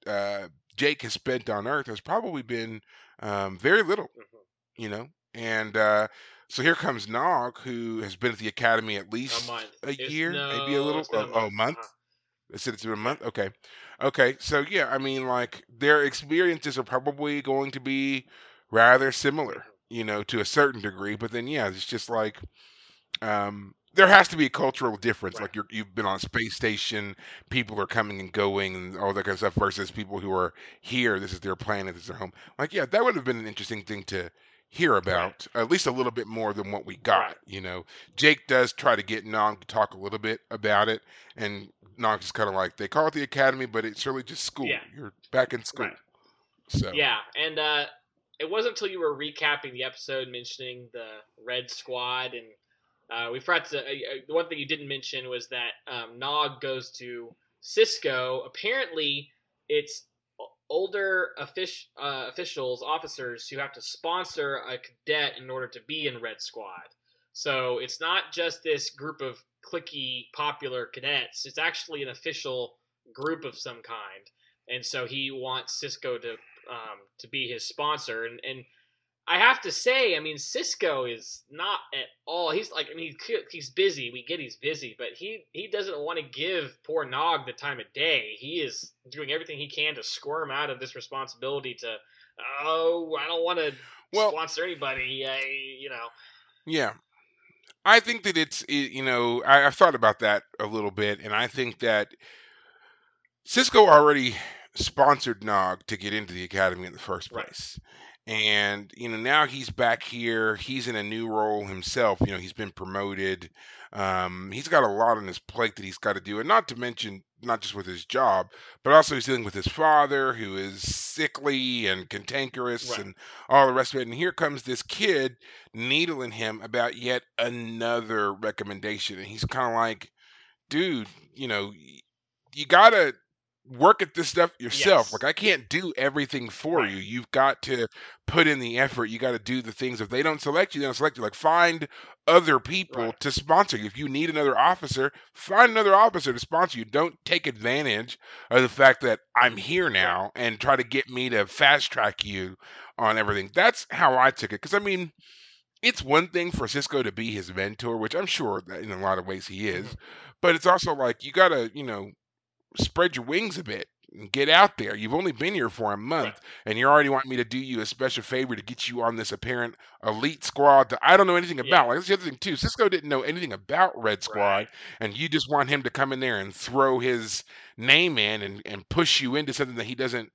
uh, Jake has spent on Earth has probably been um, very little, you know, and uh so here comes Nog, who has been at the Academy at least a, a year, no, maybe a little, a month. Oh, a month. I said it's been a month. Okay, okay. So yeah, I mean, like their experiences are probably going to be rather similar, you know, to a certain degree. But then yeah, it's just like um, there has to be a cultural difference. Right. Like you're, you've been on a space station, people are coming and going, and all that kind of stuff. Versus people who are here. This is their planet. This is their home. Like yeah, that would have been an interesting thing to. Hear about right. at least a little bit more than what we got, right. you know. Jake does try to get Nog to talk a little bit about it, and Nog's kind of like, they call it the Academy, but it's really just school. Yeah. You're back in school, right. so yeah. And uh, it wasn't until you were recapping the episode mentioning the Red Squad, and uh, we forgot to. Uh, the one thing you didn't mention was that um, Nog goes to Cisco. Apparently, it's. Older offic- uh, officials, officers who have to sponsor a cadet in order to be in Red Squad. So it's not just this group of cliquey, popular cadets. It's actually an official group of some kind. And so he wants Cisco to um, to be his sponsor. And, and I have to say, I mean, Cisco is not at all. He's like, I mean, he's busy. We get he's busy, but he, he doesn't want to give poor Nog the time of day. He is doing everything he can to squirm out of this responsibility to, oh, I don't want to well, sponsor anybody, I, you know. Yeah. I think that it's, you know, I, I've thought about that a little bit, and I think that Cisco already sponsored Nog to get into the Academy in the first place. Right. And, you know, now he's back here. He's in a new role himself. You know, he's been promoted. Um, he's got a lot on his plate that he's got to do. And not to mention, not just with his job, but also he's dealing with his father, who is sickly and cantankerous right. and all the rest of it. And here comes this kid needling him about yet another recommendation. And he's kind of like, dude, you know, you got to. Work at this stuff yourself. Yes. Like I can't do everything for right. you. You've got to put in the effort. You got to do the things. If they don't select you, they don't select you. Like find other people right. to sponsor you. If you need another officer, find another officer to sponsor you. Don't take advantage of the fact that I'm here now and try to get me to fast track you on everything. That's how I took it. Cause I mean, it's one thing for Cisco to be his mentor, which I'm sure that in a lot of ways he is, but it's also like, you gotta, you know, spread your wings a bit and get out there. You've only been here for a month right. and you're already wanting me to do you a special favor to get you on this apparent elite squad that I don't know anything yeah. about. Like that's the other thing too. Cisco didn't know anything about Red Squad right. and you just want him to come in there and throw his name in and, and push you into something that he doesn't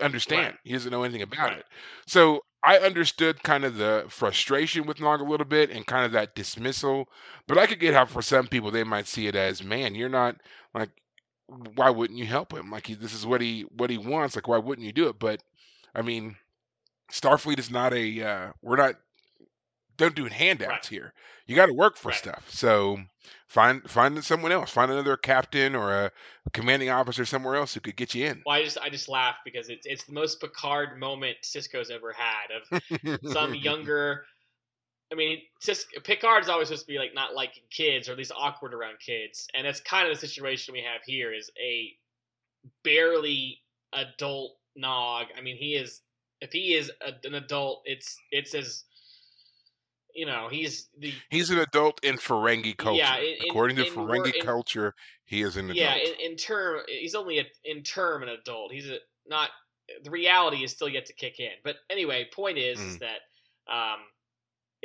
understand. Right. He doesn't know anything about right. it. So I understood kind of the frustration with Nog a little bit and kind of that dismissal, but I could get how for some people they might see it as, man, you're not like, why wouldn't you help him? Like he, this is what he what he wants. Like why wouldn't you do it? But I mean, Starfleet is not a uh, we're not don't do handouts right. here. You got to work for right. stuff. So find find someone else. Find another captain or a commanding officer somewhere else who could get you in. Well, I just I just laugh because it's it's the most Picard moment Sisko's ever had of some younger. I mean, Cisco, Picard's always supposed to be like not liking kids, or at least awkward around kids, and that's kind of the situation we have here. Is a barely adult Nog. I mean, he is. If he is a, an adult, it's it's as you know, he's the he's an adult in Ferengi culture. Yeah, in, according in, to in, Ferengi in, culture, he is an adult. Yeah, in, in term, he's only a, in term an adult. He's a, not. The reality is still yet to kick in. But anyway, point is, mm. is that. Um,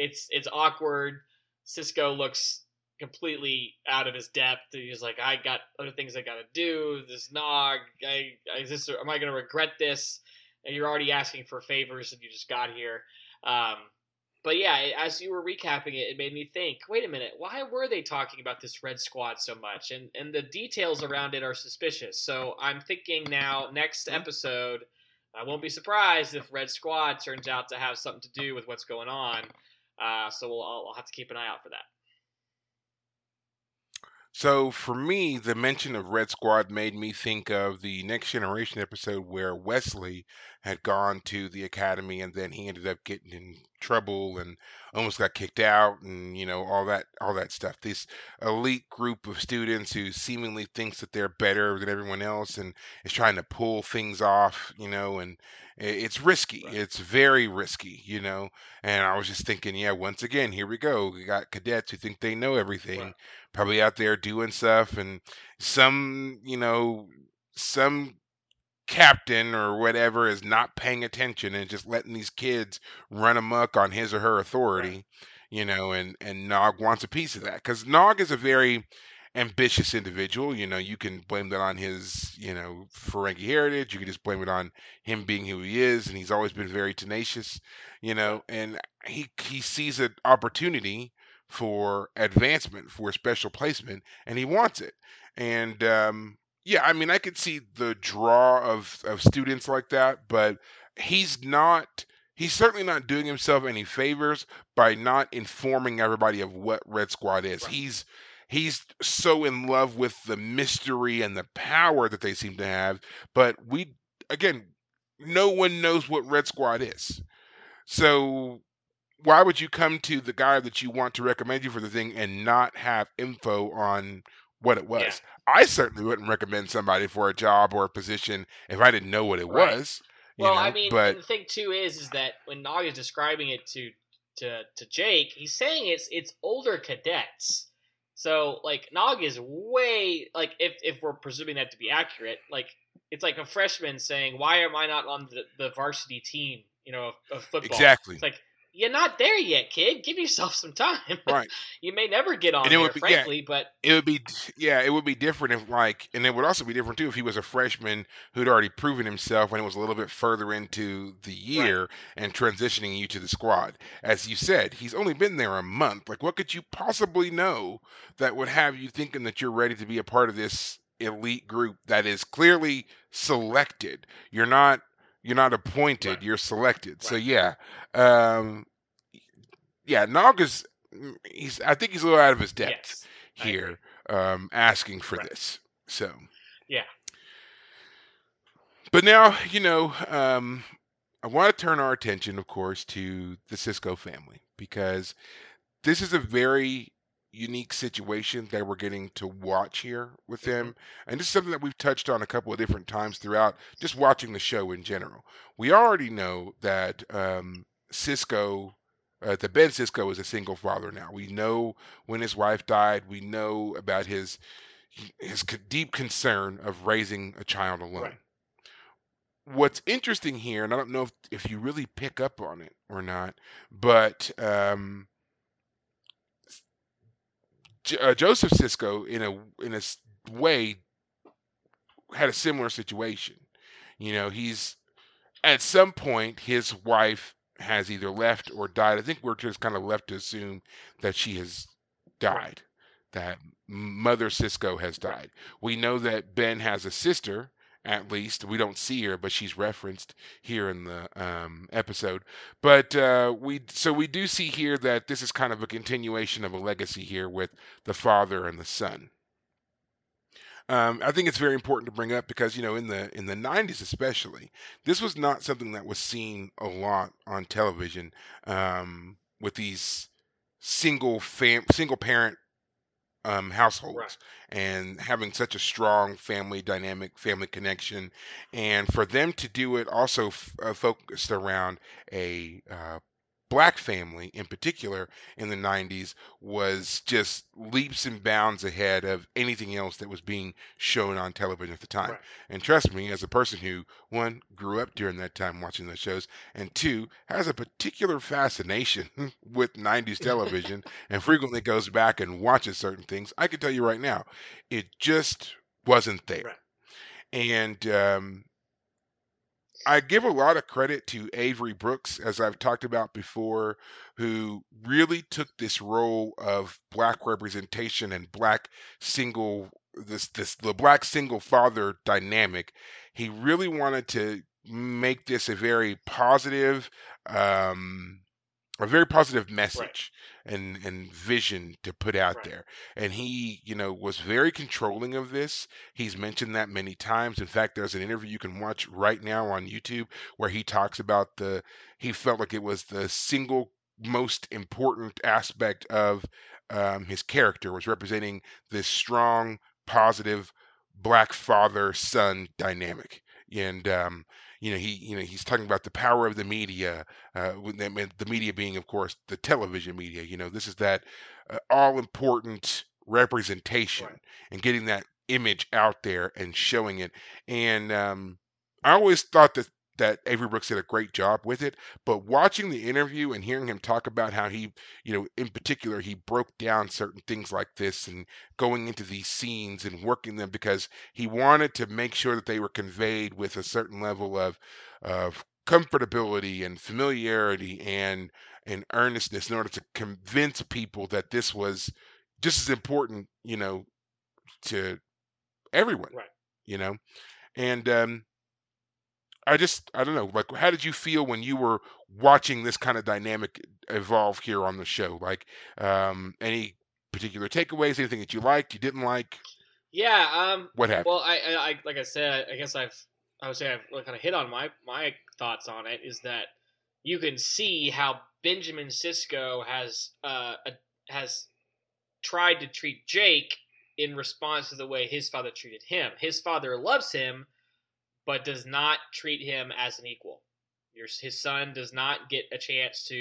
It's it's awkward. Sisko looks completely out of his depth. He's like, I got other things I gotta do. This Nog, I, is this? Am I gonna regret this? And you're already asking for favors, and you just got here. Um, but yeah, as you were recapping it, it made me think. Wait a minute, why were they talking about this Red Squad so much? And and the details around it are suspicious. So I'm thinking now, next episode, I won't be surprised if Red Squad turns out to have something to do with what's going on. Uh, so we'll I'll, I'll have to keep an eye out for that. So for me, the mention of Red Squad made me think of the Next Generation episode where Wesley had gone to the academy and then he ended up getting in trouble and almost got kicked out and, you know, all that all that stuff. This elite group of students who seemingly thinks that they're better than everyone else and is trying to pull things off, you know, and it's risky. Right. It's very risky, you know, and I was just thinking, yeah, once again, here we go. We got cadets who think they know everything, right. probably out there doing stuff and some, you know, some captain or whatever is not paying attention and just letting these kids run amok on his or her authority, right. you know, and, and Nog wants a piece of that because Nog is a very ambitious individual. You know, you can blame that on his, you know, Ferengi heritage. You can just blame it on him being who he is. And he's always been very tenacious, you know, and he, he sees an opportunity for advancement, for special placement, and he wants it. And, um, yeah, I mean, I could see the draw of, of students like that, but he's not, he's certainly not doing himself any favors by not informing everybody of what Red Squad is. Right. He's, he's so in love with the mystery and the power that they seem to have, but we, again, no one knows what Red Squad is. So why would you come to the guy that you want to recommend you for the thing and not have info on what it was? Yeah. I certainly wouldn't recommend somebody for a job or a position if I didn't know what it right. was. Well, you know, I mean, but... and the thing too is, is that when Nog is describing it to, to, to Jake, he's saying it's, it's older cadets. So like Nog is way like, if, if we're presuming that to be accurate, like it's like a freshman saying, why am I not on the, the varsity team, you know, of, of football? Exactly. It's like, you're not there yet, kid. Give yourself some time. Right. You may never get on there, be, frankly, yeah, but it would be yeah, it would be different if like, and it would also be different too if he was a freshman who'd already proven himself when it was a little bit further into the year right. and transitioning you to the squad. As you said, he's only been there a month. Like, what could you possibly know that would have you thinking that you're ready to be a part of this elite group that is clearly selected? You're not. You're not appointed, right. you're selected. Right. So, yeah. Um, yeah, Nog is, he's, I think he's a little out of his depth yes, here um, asking for right. this. So, yeah. But now, you know, um, I want to turn our attention, of course, to the Sisko family because this is a very unique situation that we're getting to watch here with them. And this is something that we've touched on a couple of different times throughout just watching the show in general. We already know that um, Sisko, uh, the Ben Sisko is a single father now. We know when his wife died. We know about his his deep concern of raising a child alone. Right. What's interesting here, and I don't know if, if you really pick up on it or not, but um, Uh, Joseph Sisko, in a in a way, had a similar situation. You know, he's at some point his wife has either left or died. I think we're just kind of left to assume that she has died, that Mother Sisko has died. We know that Ben has a sister, at least. We don't see her, but she's referenced here in the um, episode. But uh, we so we do see here that this is kind of a continuation of a legacy here with the father and the son. Um, I think it's very important to bring up because, you know, in the in the nineties especially, this was not something that was seen a lot on television um, with these single fam- single parent um, households, right, and having such a strong family dynamic, family connection. And for them to do it also f- uh, focused around a uh, Black family in particular in the nineties was just leaps and bounds ahead of anything else that was being shown on television at the time. Right. And trust me, as a person who, one, grew up during that time watching those shows, and two, has a particular fascination with nineties television and frequently goes back and watches certain things, I can tell you right now, it just wasn't there. Right. And, um, I give a lot of credit to Avery Brooks, as I've talked about before, who really took this role of Black representation and black single this this the Black single father dynamic. He really wanted to make this a very positive, um, a very positive message, right, and and vision to put out, right, there. And he, you know, was very controlling of this. He's mentioned that many times. In fact, there's an interview you can watch right now on YouTube where he talks about the, he felt like it was the single most important aspect of um, his character was representing this strong, positive Black father-son dynamic. And, um, you know, he, you know, he's talking about the power of the media, uh, the media being, of course, the television media. You know, this is that uh, all important representation, right, and getting that image out there and showing it. And um, I always thought that that Avery Brooks did a great job with it. But watching the interview and hearing him talk about how he, you know, in particular, he broke down certain things like this and going into these scenes and working them because he wanted to make sure that they were conveyed with a certain level of, of comfortability and familiarity and, and earnestness in order to convince people that this was just as important, you know, to everyone, right, you know? And, um, I just, I don't know, like, how did you feel when you were watching this kind of dynamic evolve here on the show? Like, um, any particular takeaways, anything that you liked, you didn't like? Yeah. Um, what happened? Well, I, I, like I said, I guess I've, I would say I've really kind of hit on my, my thoughts on it is that you can see how Benjamin Sisko has, uh, a, has tried to treat Jake in response to the way his father treated him. His father loves him, but does not treat him as an equal. Your, his son does not get a chance to,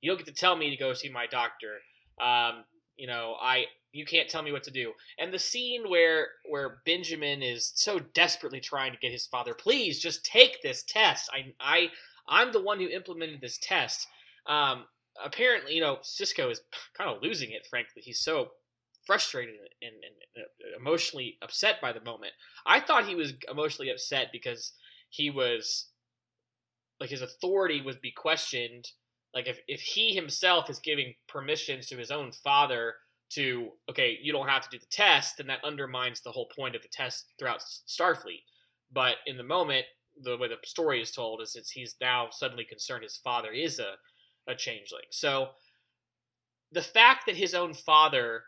you don't get to tell me to go see my doctor. Um, you know, I you can't tell me what to do. And the scene where where Benjamin is so desperately trying to get his father, please just take this test. I I I'm the one who implemented this test. Um, apparently, you know, Sisko is kind of losing it. Frankly, he's so frustrated and, and emotionally upset by the moment. I thought he was emotionally upset because he was, like, his authority would be questioned. Like, if, if he himself is giving permissions to his own father to, okay, you don't have to do the test, then that undermines the whole point of the test throughout Starfleet. But in the moment, the way the story is told is it's, he's now suddenly concerned his father is a, a changeling. So the fact that his own father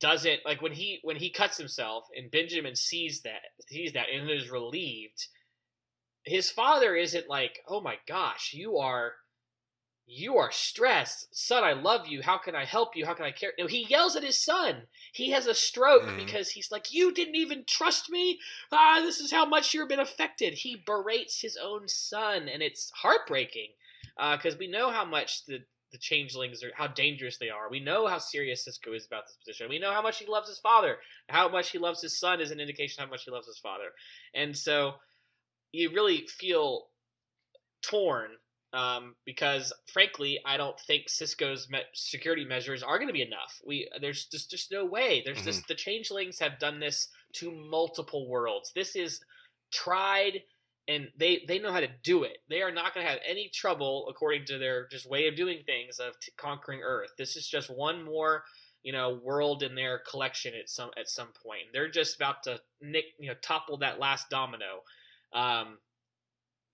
doesn't, like, when he when he cuts himself and Benjamin sees that sees that and is relieved, his father isn't like, oh my gosh, you are you are stressed, son, I love you, how can I help you, how can I care? No, he yells at his son. He has a stroke, mm-hmm, because he's like, you didn't even trust me, ah this is how much you've been affected. He berates his own son, and it's heartbreaking uh because we know how much the The changelings are, how dangerous they are. We know how serious Sisko is about this position. We know how much he loves his father. How much he loves his son is an indication how much he loves his father. And so you really feel torn um, because, frankly, I don't think Sisko's me- security measures are going to be enough. We there's just just no way. There's mm-hmm. this the changelings have done this to multiple worlds. This is tried And they, they know how to do it. They are not going to have any trouble, according to their just way of doing things, of t- conquering Earth. This is just one more, you know, world in their collection at some at some point. They're just about to nick, you know, topple that last domino. Um,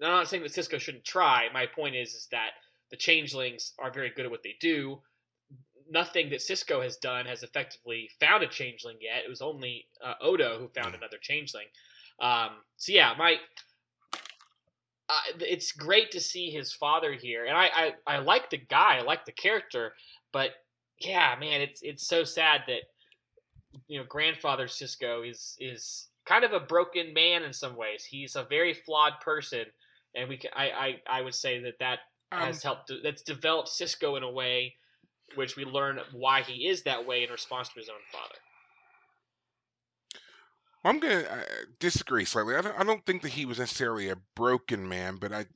I'm not saying that Sisko shouldn't try. My point is, is that the changelings are very good at what they do. Nothing that Sisko has done has effectively found a changeling yet. It was only uh, Odo who found another changeling. Um, so yeah, my. Uh, it's great to see his father here, and I, I, I like the guy, I like the character, but yeah, man, it's it's so sad that, you know, grandfather Sisko is is kind of a broken man in some ways. He's a very flawed person, and we can, I, I, I would say that that um, has helped that's developed Sisko in a way, which we learn why he is that way in response to his own father. I'm going to disagree slightly. I don't, I don't think that he was necessarily a broken man, but I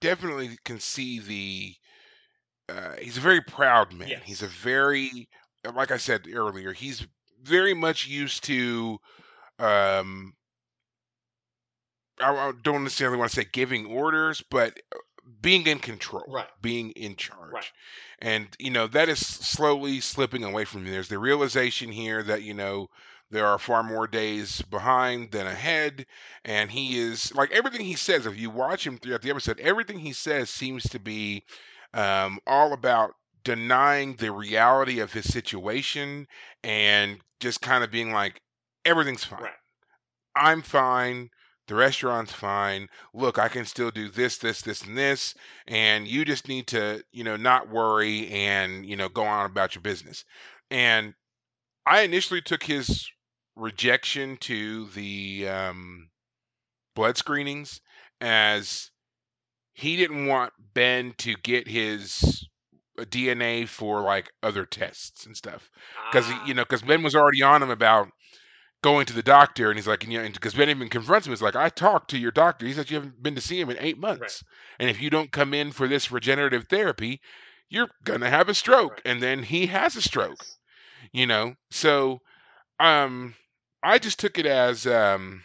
definitely can see the... Uh, he's a very proud man. Yes. He's a very... Like I said earlier, he's very much used to... Um, I, I don't necessarily want to say giving orders, but being in control. Right. Being in charge. Right. And, you know, that is slowly slipping away from him. There's the realization here that, you know... There are far more days behind than ahead, and he is, like, everything he says, if you watch him throughout the episode, everything he says seems to be um, all about denying the reality of his situation and just kind of being like, everything's fine. Right. I'm fine. The restaurant's fine. Look, I can still do this, this, this, and this, and you just need to, you know, not worry and, you know, go on about your business. And I initially took his... rejection to the um, blood screenings as he didn't want Ben to get his D N A for like other tests and stuff because ah. you know because Ben was already on him about going to the doctor, and he's like, you know, because Ben even confronts him, he's like, I talked to your doctor, he said you haven't been to see him in eight months, right. And if you don't come in for this regenerative therapy, you're gonna have a stroke, right. And then he has a stroke, you know, so um I just took it as um,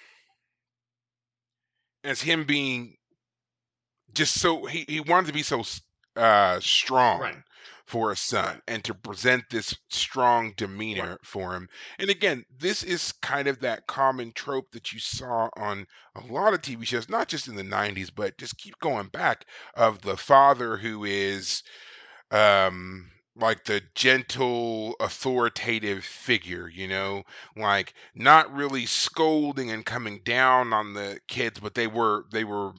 as him being just so... He, he wanted to be so uh, strong, right, for his son, and to present this strong demeanor, right, for him. And again, this is kind of that common trope that you saw on a lot of T V shows, not just in the nineties, but just keep going back, of the father who is... Um, like the gentle, authoritative figure, you know, like not really scolding and coming down on the kids, but they were, they were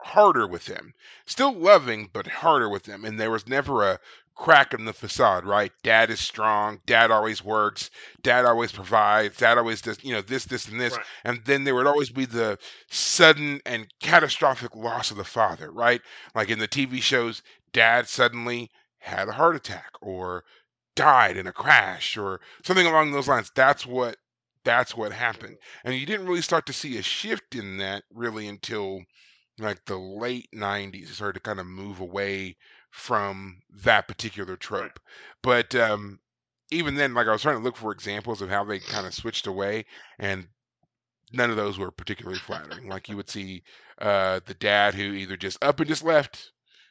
harder with them, still loving, but harder with them. And there was never a crack in the facade, right? Dad is strong. Dad always works. Dad always provides. Dad always does, you know, this, this, and this. Right. And then there would always be the sudden and catastrophic loss of the father, right? Like in the T V shows, Dad suddenly had a heart attack or died in a crash or something along those lines. That's what, that's what happened. And you didn't really start to see a shift in that really until like the late nineties. It started to kind of move away from that particular trope. But um, even then, like I was trying to look for examples of how they kind of switched away, and none of those were particularly flattering. Like you would see uh, the dad who either just up and just left,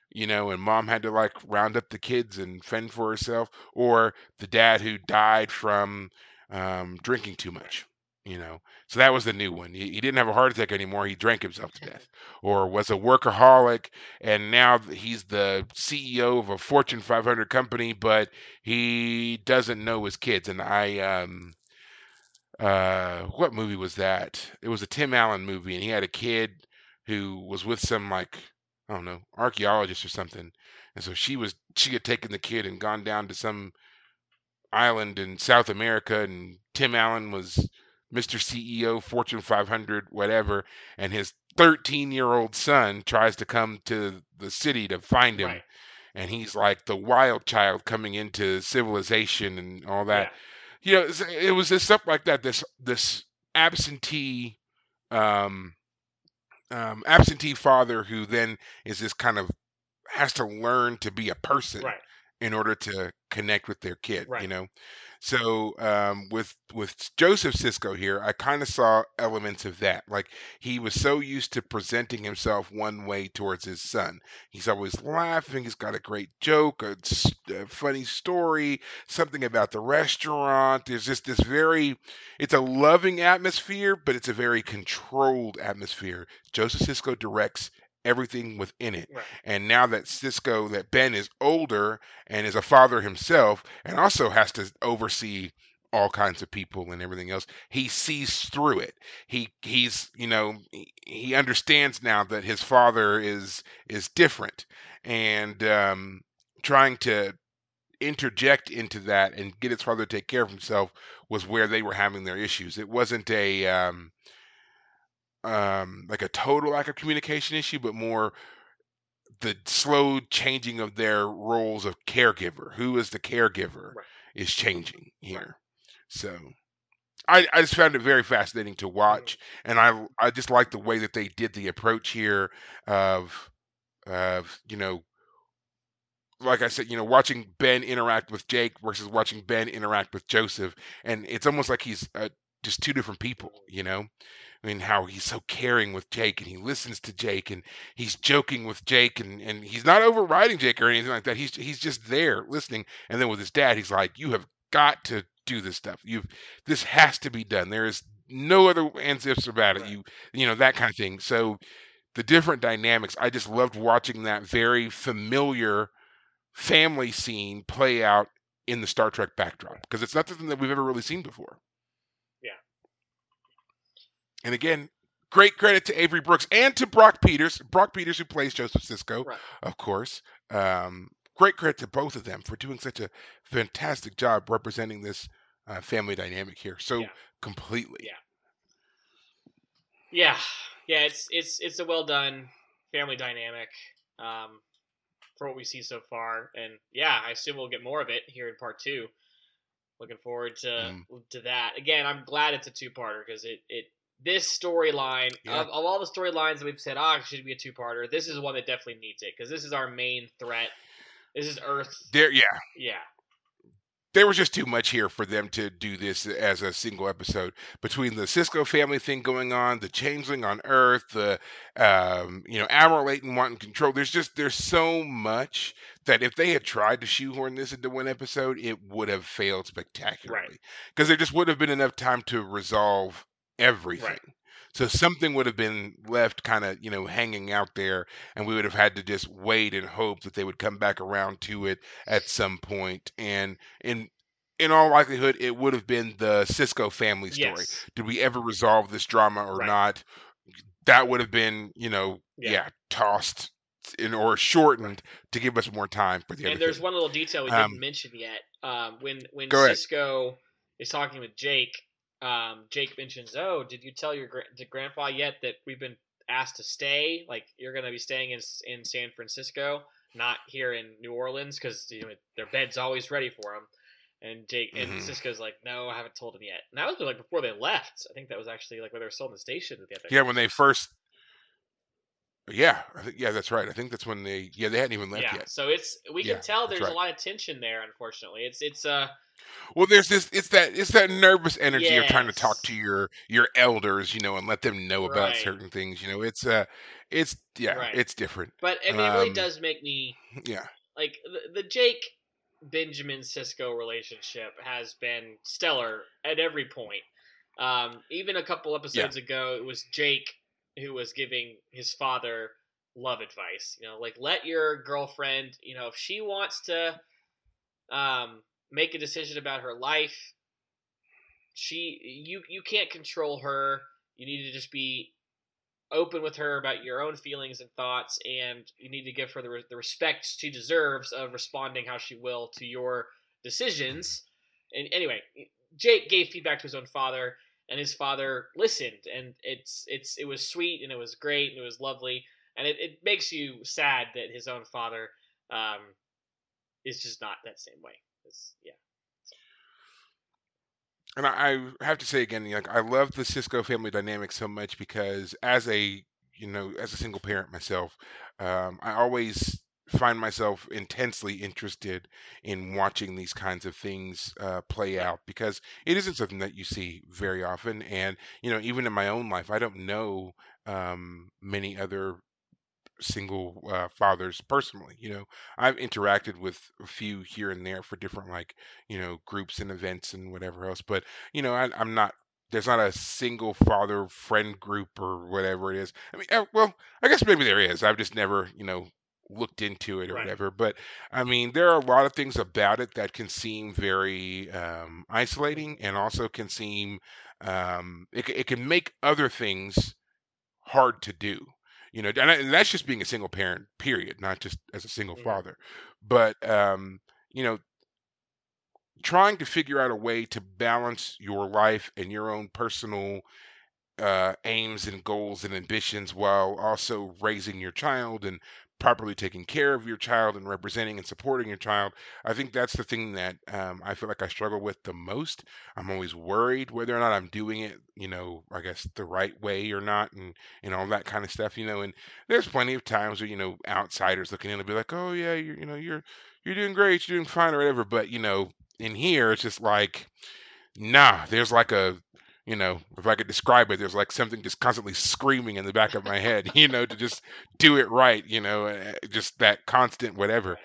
you know, and mom had to like round up the kids and fend for herself, or the dad who died from um, drinking too much, you know. So that was the new one. He, he didn't have a heart attack anymore. He drank himself to death, or was a workaholic, and now he's the C E O of a Fortune five hundred company, but he doesn't know his kids. And I, um, uh, what movie was that? It was a Tim Allen movie, and he had a kid who was with some like, I don't know, archaeologist or something. And so she was, she had taken the kid and gone down to some island in South America, and Tim Allen was Mister C E O, Fortune five hundred, whatever. And his thirteen-year-old son tries to come to the city to find him. Right. And he's like the wild child coming into civilization and all that. Yeah. You know, it, it was this stuff like that, this, this absentee, um, Um, absentee father who then is this kind of has to learn to be a person, right, in order to connect with their kid, right, you know? So um, with with Joseph Sisko here, I kind of saw elements of that. Like, he was so used to presenting himself one way towards his son. He's always laughing. He's got a great joke, a, s- a funny story, something about the restaurant. There's just this very, it's a loving atmosphere, but it's a very controlled atmosphere. Joseph Sisko directs everything within it. Right. And now that Sisko, that Ben is older and is a father himself and also has to oversee all kinds of people and everything else, he sees through it. He he's, you know, he, he understands now that his father is is different, and um trying to interject into that and get his father to take care of himself was where they were having their issues. It wasn't a um um like a total lack of communication issue, but more the slow changing of their roles of caregiver. Who is the caregiver right. is changing here. Right. So I, I just found it very fascinating to watch, and I I just like the way that they did the approach here of of you know, like I said, you know, watching Ben interact with Jake versus watching Ben interact with Joseph, and it's almost like he's uh, just two different people, you know. I mean, how he's so caring with Jake, and he listens to Jake, and he's joking with Jake, and, and he's not overriding Jake or anything like that. He's he's just there listening. And then with his dad, he's like, "You have got to do this stuff. You've this has to be done. There is no other ands, ifs about it." Right. You you know, that kind of thing. So the different dynamics. I just loved watching that very familiar family scene play out in the Star Trek backdrop, because it's not something that we've ever really seen before. And again, great credit to Avery Brooks and to Brock Peters. Brock Peters, who plays Joseph Sisko, right. of course. Um, great credit to both of them for doing such a fantastic job representing this uh, family dynamic here. So yeah. completely. Yeah. Yeah. Yeah, it's it's it's a well done family dynamic um, for what we see so far. And yeah, I assume we'll get more of it here in part two. Looking forward to mm. to that. Again, I'm glad it's a two-parter, because it, it this storyline, yeah. of, of all the storylines that we've said, ah, oh, should be a two-parter, this is one that definitely needs it, because this is our main threat. This is Earth. There, yeah. Yeah. There was just too much here for them to do this as a single episode. Between the Sisko family thing going on, the changeling on Earth, the, um, you know, Admiral Leyton wanting control, there's just, there's so much that if they had tried to shoehorn this into one episode, it would have failed spectacularly. Because right. there just would have been enough time to resolve everything. Right. So something would have been left kind of, you know, hanging out there, and we would have had to just wait and hope that they would come back around to it at some point. And in in all likelihood, it would have been the Sisko family story. Yes. Did we ever resolve this drama or right. not? That would have been, you know, yeah, yeah tossed in or shortened to give us more time for the other. And there's thing. One little detail we um, didn't mention yet. Um, when when Sisko is talking with Jake, Um, Jake mentions, "Oh, did you tell your gra- grandpa yet that we've been asked to stay? Like, you're going to be staying in in San Francisco, not here in New Orleans, because you know, their bed's always ready for them." And Jake mm-hmm. and Sisko's like, "No, I haven't told him yet." And that was like before they left. I think that was actually like when they were still in the station. That they yeah, when they first. Yeah, I think, yeah, that's right. I think that's when they. Yeah, they hadn't even left yeah, yet. So it's we yeah, can tell there's right. a lot of tension there. Unfortunately, it's it's a. Uh, Well, there's this, it's that, it's that nervous energy yes. of trying to talk to your, your elders, you know, and let them know about right. certain things, you know, it's, uh, it's, yeah, right. it's different. But I mean, um, it really does make me, yeah, like the, the Jake Benjamin Sisko relationship has been stellar at every point. Um, even a couple episodes yeah. ago, it was Jake who was giving his father love advice, you know, like, let your girlfriend, you know, if she wants to, um, make a decision about her life. She, you, you can't control her. You need to just be open with her about your own feelings and thoughts, and you need to give her the, the respect she deserves of responding how she will to your decisions. And anyway, Jake gave feedback to his own father, and his father listened, and it's, it's, it was sweet, and it was great, and it was lovely. And it, it makes you sad that his own father, um, is just not that same way. Yeah, and I, I have to say again, like, I love the Sisko family dynamic so much because, as a you know, as a single parent myself, um, I always find myself intensely interested in watching these kinds of things uh, play out, because it isn't something that you see very often. And, you know, even in my own life, I don't know um, many other single uh, fathers personally. You know, I've interacted with a few here and there for different, like, you know, groups and events and whatever else. But, you know, I, I'm not, there's not a single father friend group or whatever it is. I mean, I, well, I guess maybe there is. I've just never, you know, looked into it or right. whatever. But I mean, there are a lot of things about it that can seem very um, isolating, and also can seem um, it, it can make other things hard to do. You know, and, I, and that's just being a single parent, period, not just as a single yeah. father. But um, you know, trying to figure out a way to balance your life and your own personal uh, aims and goals and ambitions, while also raising your child and properly taking care of your child and representing and supporting your child. I think that's the thing that um, I feel like I struggle with the most. I'm always worried whether or not I'm doing it, you know, I guess the right way or not, and, and all that kind of stuff, you know. And there's plenty of times where, you know, outsiders looking in will be like, oh yeah, you're, you know, you're, you're doing great, you're doing fine or whatever. But, you know, in here, it's just like, nah, there's like a, you know, if I could describe it, there's like something just constantly screaming in the back of my head, you know, to just do it right, you know, just that constant whatever.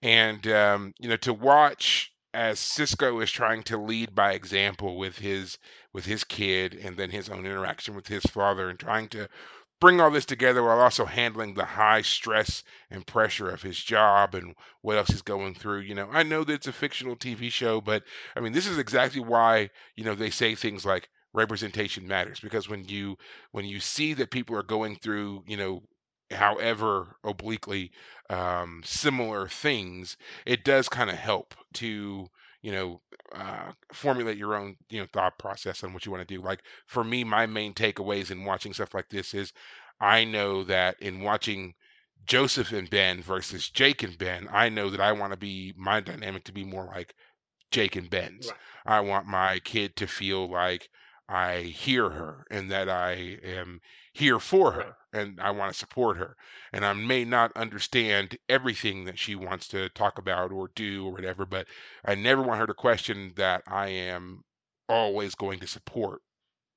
And, um, you know, to watch as Sisko is trying to lead by example with his with his kid, and then his own interaction with his father, and trying to bring all this together while also handling the high stress and pressure of his job and what else he's going through. You know, I know that it's a fictional T V show, but I mean, this is exactly why, you know, they say things like, representation matters, because when you when you see that people are going through, you know, however obliquely um, similar things, it does kind of help to, you know, uh, formulate your own, you know, thought process on what you want to do. Like for me, my main takeaways in watching stuff like this is, I know that in watching Joseph and Ben versus Jake and Ben, I know that I want to be my dynamic to be more like Jake and Ben's. Right. I want my kid to feel like I hear her, and that I am here for her, and I want to support her. And I may not understand everything that she wants to talk about or do or whatever, but I never want her to question that I am always going to support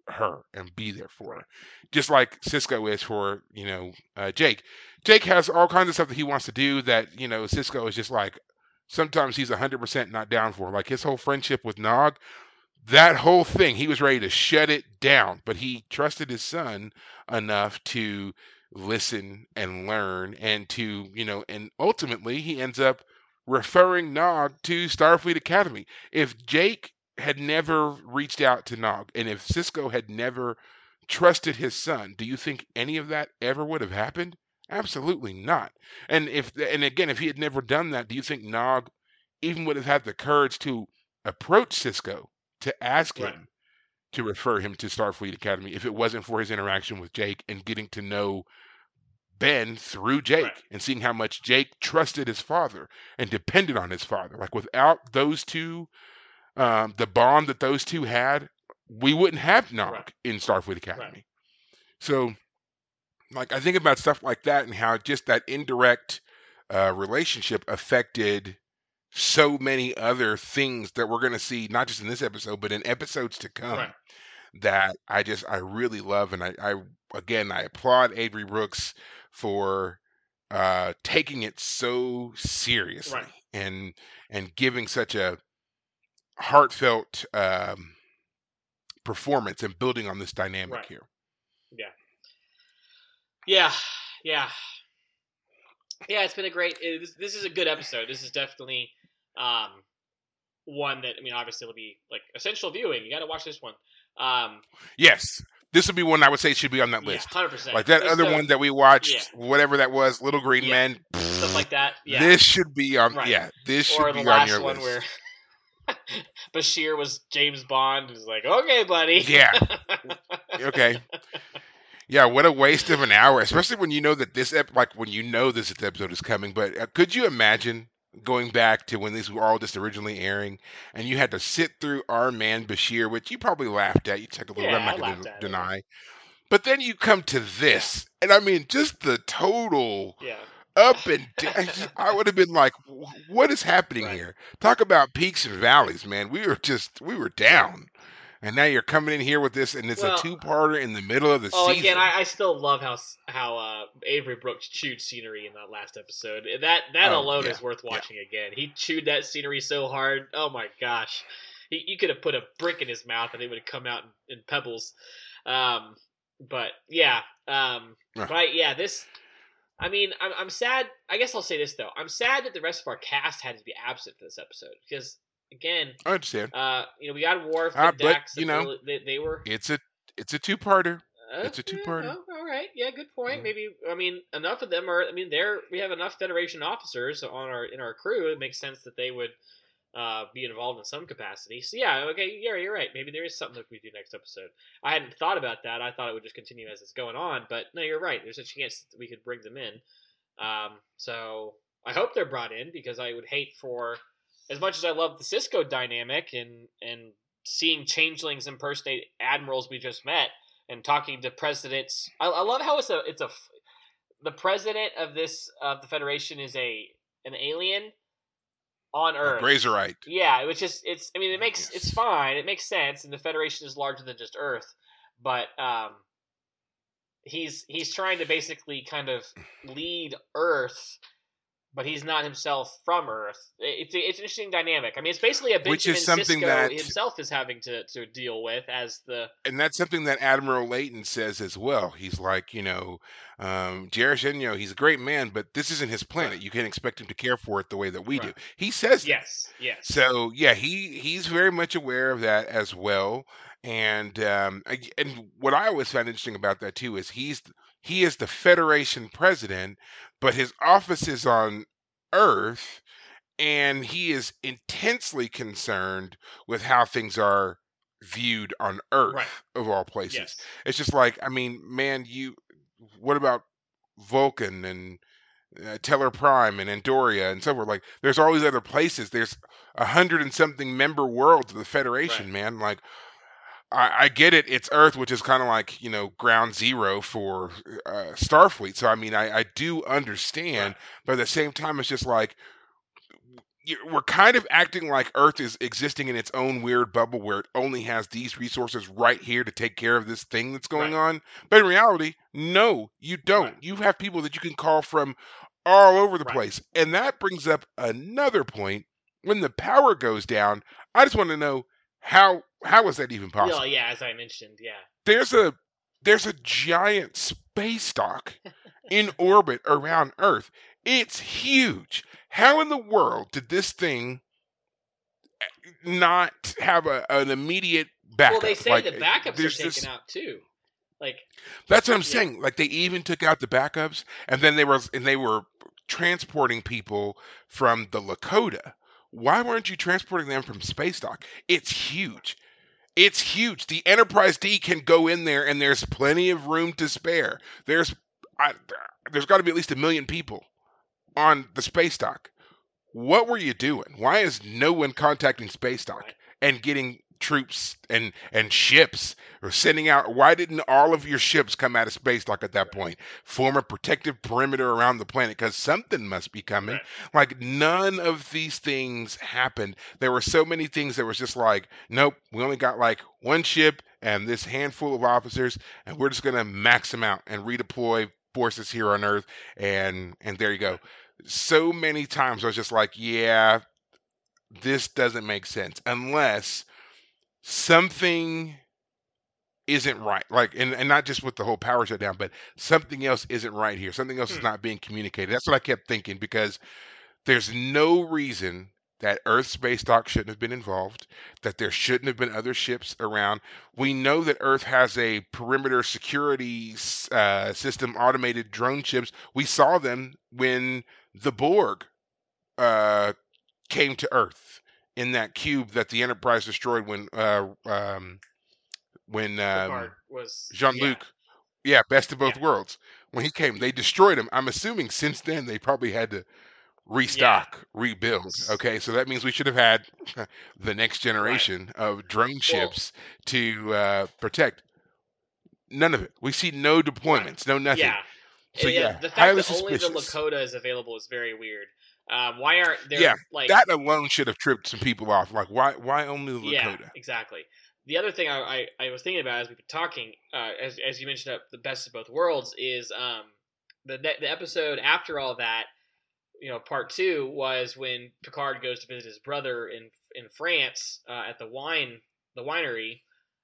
her and be there for her, just like Sisko is for, you know, uh, Jake. Jake has all kinds of stuff that he wants to do that, you know, Sisko is just like, sometimes he's one hundred percent not down for. Like his whole friendship with Nog, that whole thing, he was ready to shut it down, but he trusted his son enough to listen and learn, and to, you know, and ultimately he ends up referring Nog to Starfleet Academy. If Jake had never reached out to Nog, and if Sisko had never trusted his son, do you think any of that ever would have happened? Absolutely not. And if, and again, if he had never done that, do you think Nog even would have had the courage to approach Sisko to ask him right. to refer him to Starfleet Academy if it wasn't for his interaction with Jake and getting to know Ben through Jake right. and seeing how much Jake trusted his father and depended on his father? Like without those two, um, the bond that those two had, we wouldn't have Nog right. in Starfleet Academy. Right. So like, I think about stuff like that and how just that indirect uh, relationship affected so many other things that we're going to see, not just in this episode, but in episodes to come right. that I just, I really love. And I, I, again, I applaud Avery Brooks for uh, taking it so seriously right. and, and giving such a heartfelt um, performance and building on this dynamic right. here. Yeah. Yeah. Yeah. Yeah. It's been a great, it, this, this is a good episode. This is definitely, Um, one that, I mean, obviously it'll be like essential viewing. You got to watch this one. Um, yes, this would be one I would say should be on that list. Yeah, one hundred percent. Like that There's other no, one that we watched, yeah. whatever that was, Little Green yeah. Men, stuff like that. Yeah. This should be on. Right. Yeah, this should or be on your list. Or the last one where Bashir was James Bond. Is like, okay, buddy. Yeah. Okay. Yeah, what a waste of an hour, especially when you know that this ep- like when you know this episode is coming. But uh, could you imagine going back to when these were all just originally airing, and you had to sit through our man Bashir, which you probably laughed at. You took a little, yeah, I'm not going to deny. It. But then you come to this, yeah. and I mean, just the total yeah. up and down. I would have been like, what is happening right. here? Talk about peaks and valleys, man. We were just, we were down. And now you're coming in here with this, and it's well, a two-parter in the middle of the oh, season. Oh, again, I, I still love how how uh, Avery Brooks chewed scenery in that last episode. That that oh, alone yeah, is worth watching yeah. again. He chewed that scenery so hard. Oh, my gosh. He, you could have put a brick in his mouth, and it would have come out in, in pebbles. Um, but, yeah. Um, uh. But, yeah, this... I mean, I'm, I'm sad. I guess I'll say this, though. I'm sad that the rest of our cast had to be absent for this episode, because... Again, I understand. Uh, you know, we got Worf and uh, Dax. But, you know, they, they were. It's a, it's a two-parter. Uh, it's a two-parter. Yeah, oh, all right, yeah, good point. Yeah. Maybe I mean enough of them are. I mean, there we have enough Federation officers on our in our crew. It makes sense that they would uh, be involved in some capacity. So yeah, okay, yeah, you're right. Maybe there is something that we do next episode. I hadn't thought about that. I thought it would just continue as it's going on. But no, you're right. There's a chance that we could bring them in. Um, so I hope they're brought in because I would hate for. As much as I love the Cisco dynamic and, and seeing changelings impersonate admirals we just met and talking to presidents, I, I love how it's a it's a the president of this of the Federation is a an alien on Earth. A Grazerite. Yeah, it was just it's. I mean, it makes yes. it's fine. It makes sense, and the Federation is larger than just Earth. But um, he's he's trying to basically kind of lead Earth. But he's not himself from Earth. It's it's an interesting dynamic. I mean, it's basically a Benjamin Sisko that, himself is having to, to deal with as the... And that's something that Admiral Leyton says as well. He's like, you know, um, Jaresh-Inyo, he's a great man, but this isn't his planet. Right. You can't expect him to care for it the way that we right. do. He says yes, that. Yes. So, yeah, he, he's very much aware of that as well. And um, and what I always found interesting about that, too, is he's... He is the Federation president, but his office is on Earth, and he is intensely concerned with how things are viewed on Earth, right. of all places. Yes. It's just like, I mean, man, you. What about Vulcan and uh, Teller Prime and Andoria and so forth? Like, there's always other places. There's a hundred and something member worlds of the Federation, right. man. Like. I, I get it. It's Earth, which is kind of like, you know, ground zero for uh, Starfleet. So, I mean, I, I do understand. Right. But at the same time, it's just like we're kind of acting like Earth is existing in its own weird bubble where it only has these resources right here to take care of this thing that's going right. on. But in reality, no, you don't. Right. You have people that you can call from all over the right. place. And that brings up another point. When the power goes down, I just want to know how... How is that even possible? Oh, yeah, as I mentioned, yeah. There's a there's a giant space dock in orbit around Earth. It's huge. How in the world did this thing not have a, an immediate backup? Well, they say like, the backups are taken this... out too. Like that's what I'm yeah. saying. Like they even took out the backups, and then they were and they were transporting people from the Lakota. Why weren't you transporting them from space dock? It's huge. It's huge. The Enterprise D can go in there, and there's plenty of room to spare. There's I, there's got to be at least a million people on the space dock. What were you doing? Why is no one contacting space dock and getting troops and, and ships or sending out? Why didn't all of your ships come out of space dock at that point? Form a protective perimeter around the planet because something must be coming. Right. Like none of these things happened. There were so many things that was just like, nope, we only got like one ship and this handful of officers, and we're just gonna max them out and redeploy forces here on Earth, and and there you go. So many times I was just like, yeah, this doesn't make sense unless something isn't right, like, and, and not just with the whole power shutdown, but something else isn't right here. Something else hmm. is not being communicated. That's what I kept thinking, because there's no reason that Earth space dock shouldn't have been involved, that there shouldn't have been other ships around. We know that Earth has a perimeter security uh, system, automated drone ships. We saw them when the Borg uh, came to Earth. In that cube that the Enterprise destroyed when uh, um, when um, was, Jean-Luc, yeah. yeah, Best of Both yeah. Worlds. When he came, they destroyed him. I'm assuming since then they probably had to restock, yeah. rebuild. Okay, so that means we should have had the next generation right. of drone ships cool. to uh, protect. None of it. We see no deployments, right. no nothing. Yeah. So it, yeah, the fact that suspicious. Only the Lakota is available is very weird. Um, why aren't there? Yeah, like, that alone should have tripped some people off. Like, why? Why only the Lakota? Yeah, exactly. The other thing I, I, I was thinking about as we've been talking, uh, as as you mentioned, uh, the best of both worlds is um the the episode after all that, you know, part two was when Picard goes to visit his brother in in France uh, at the wine the winery,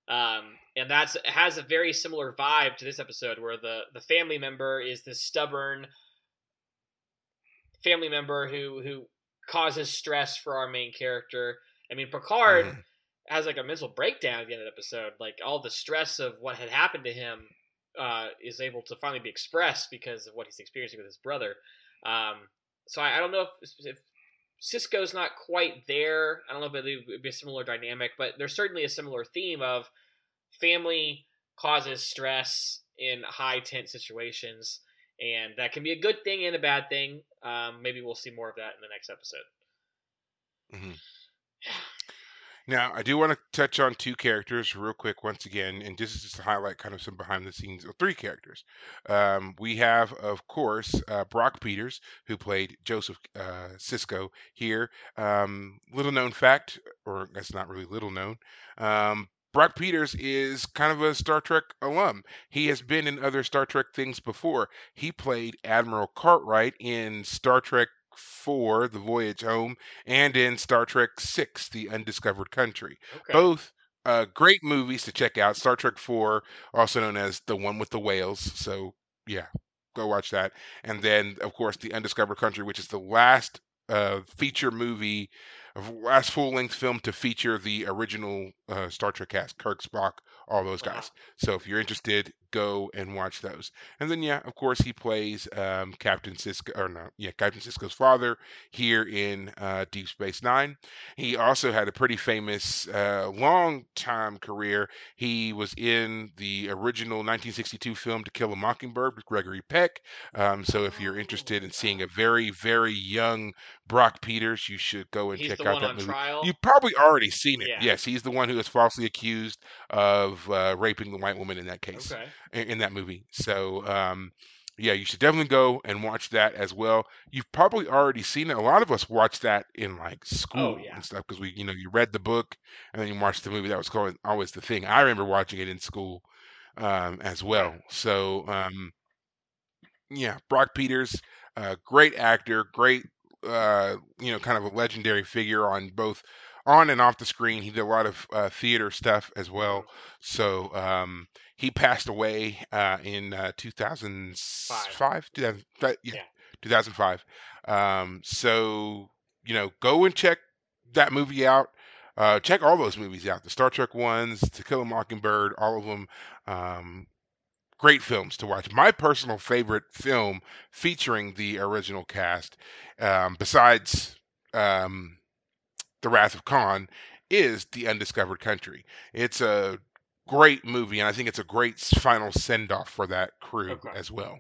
um, and that's has a very similar vibe to this episode where the the family member is this stubborn family member who who causes stress for our main character. I mean, Picard. Mm-hmm. has like a mental breakdown at the end of the episode. Like all the stress of what had happened to him uh, is able to finally be expressed because of what he's experiencing with his brother. Um, so I, I don't know if, if Sisko's not quite there. I don't know if it would be a similar dynamic, but there's certainly a similar theme of family causes stress in high tense situations. And that can be a good thing and a bad thing. Um, maybe we'll see more of that in the next episode. Mm-hmm. Now, I do want to touch on two characters real quick once again, and this is just to highlight kind of some behind-the-scenes of three characters. Um, we have, of course, uh, Brock Peters, who played Joseph uh, Sisko here. Um, little-known fact, or that's not really little-known, um, Brock Peters is kind of a Star Trek alum. He has been in other Star Trek things before. He played Admiral Cartwright in Star Trek for The Voyage Home, and in Star Trek six, The Undiscovered Country. Okay. Both uh, great movies to check out. Star Trek four, also known as the one with the whales. So, yeah, go watch that. And then, of course, The Undiscovered Country, which is the last uh, feature movie, last full-length film to feature the original uh, Star Trek cast, Kirk, Spock, all those guys. Wow. So if you're interested, go and watch those. And then, yeah, of course, he plays um, Captain Sisko, or no, yeah, Captain Sisko's father here in uh, Deep Space Nine. He also had a pretty famous, uh, long-time career. He was in the original nineteen sixty-two film To Kill a Mockingbird with Gregory Peck. Um, so if you're interested in seeing a very, very young Brock Peters, you should go and he's check out that movie. Trial. You've probably already seen it. Yeah. Yes, he's the one who is falsely accused of uh, raping the white woman in that case, okay. in, in that movie. So, um, yeah, you should definitely go and watch that as well. You've probably already seen it. A lot of us watched that in like school oh, yeah. and stuff because we, you know, you read the book and then you watched the movie. That was called, always the thing. I remember watching it in school um, as well. So, um, yeah, Brock Peters, uh, great actor, great. Uh, you know, kind of a legendary figure on both on and off the screen. He did a lot of uh, theater stuff as well. So um, he passed away uh, in uh, two thousand five. two thousand, yeah, yeah. two thousand five. Um, so, you know, go and check that movie out. Uh, check all those movies out. The Star Trek ones, To Kill a Mockingbird, all of them. Um, Great films to watch. My personal favorite film featuring the original cast, um, besides um, The Wrath of Khan, is The Undiscovered Country. It's a great movie, and I think it's a great final send-off for that crew okay. as well.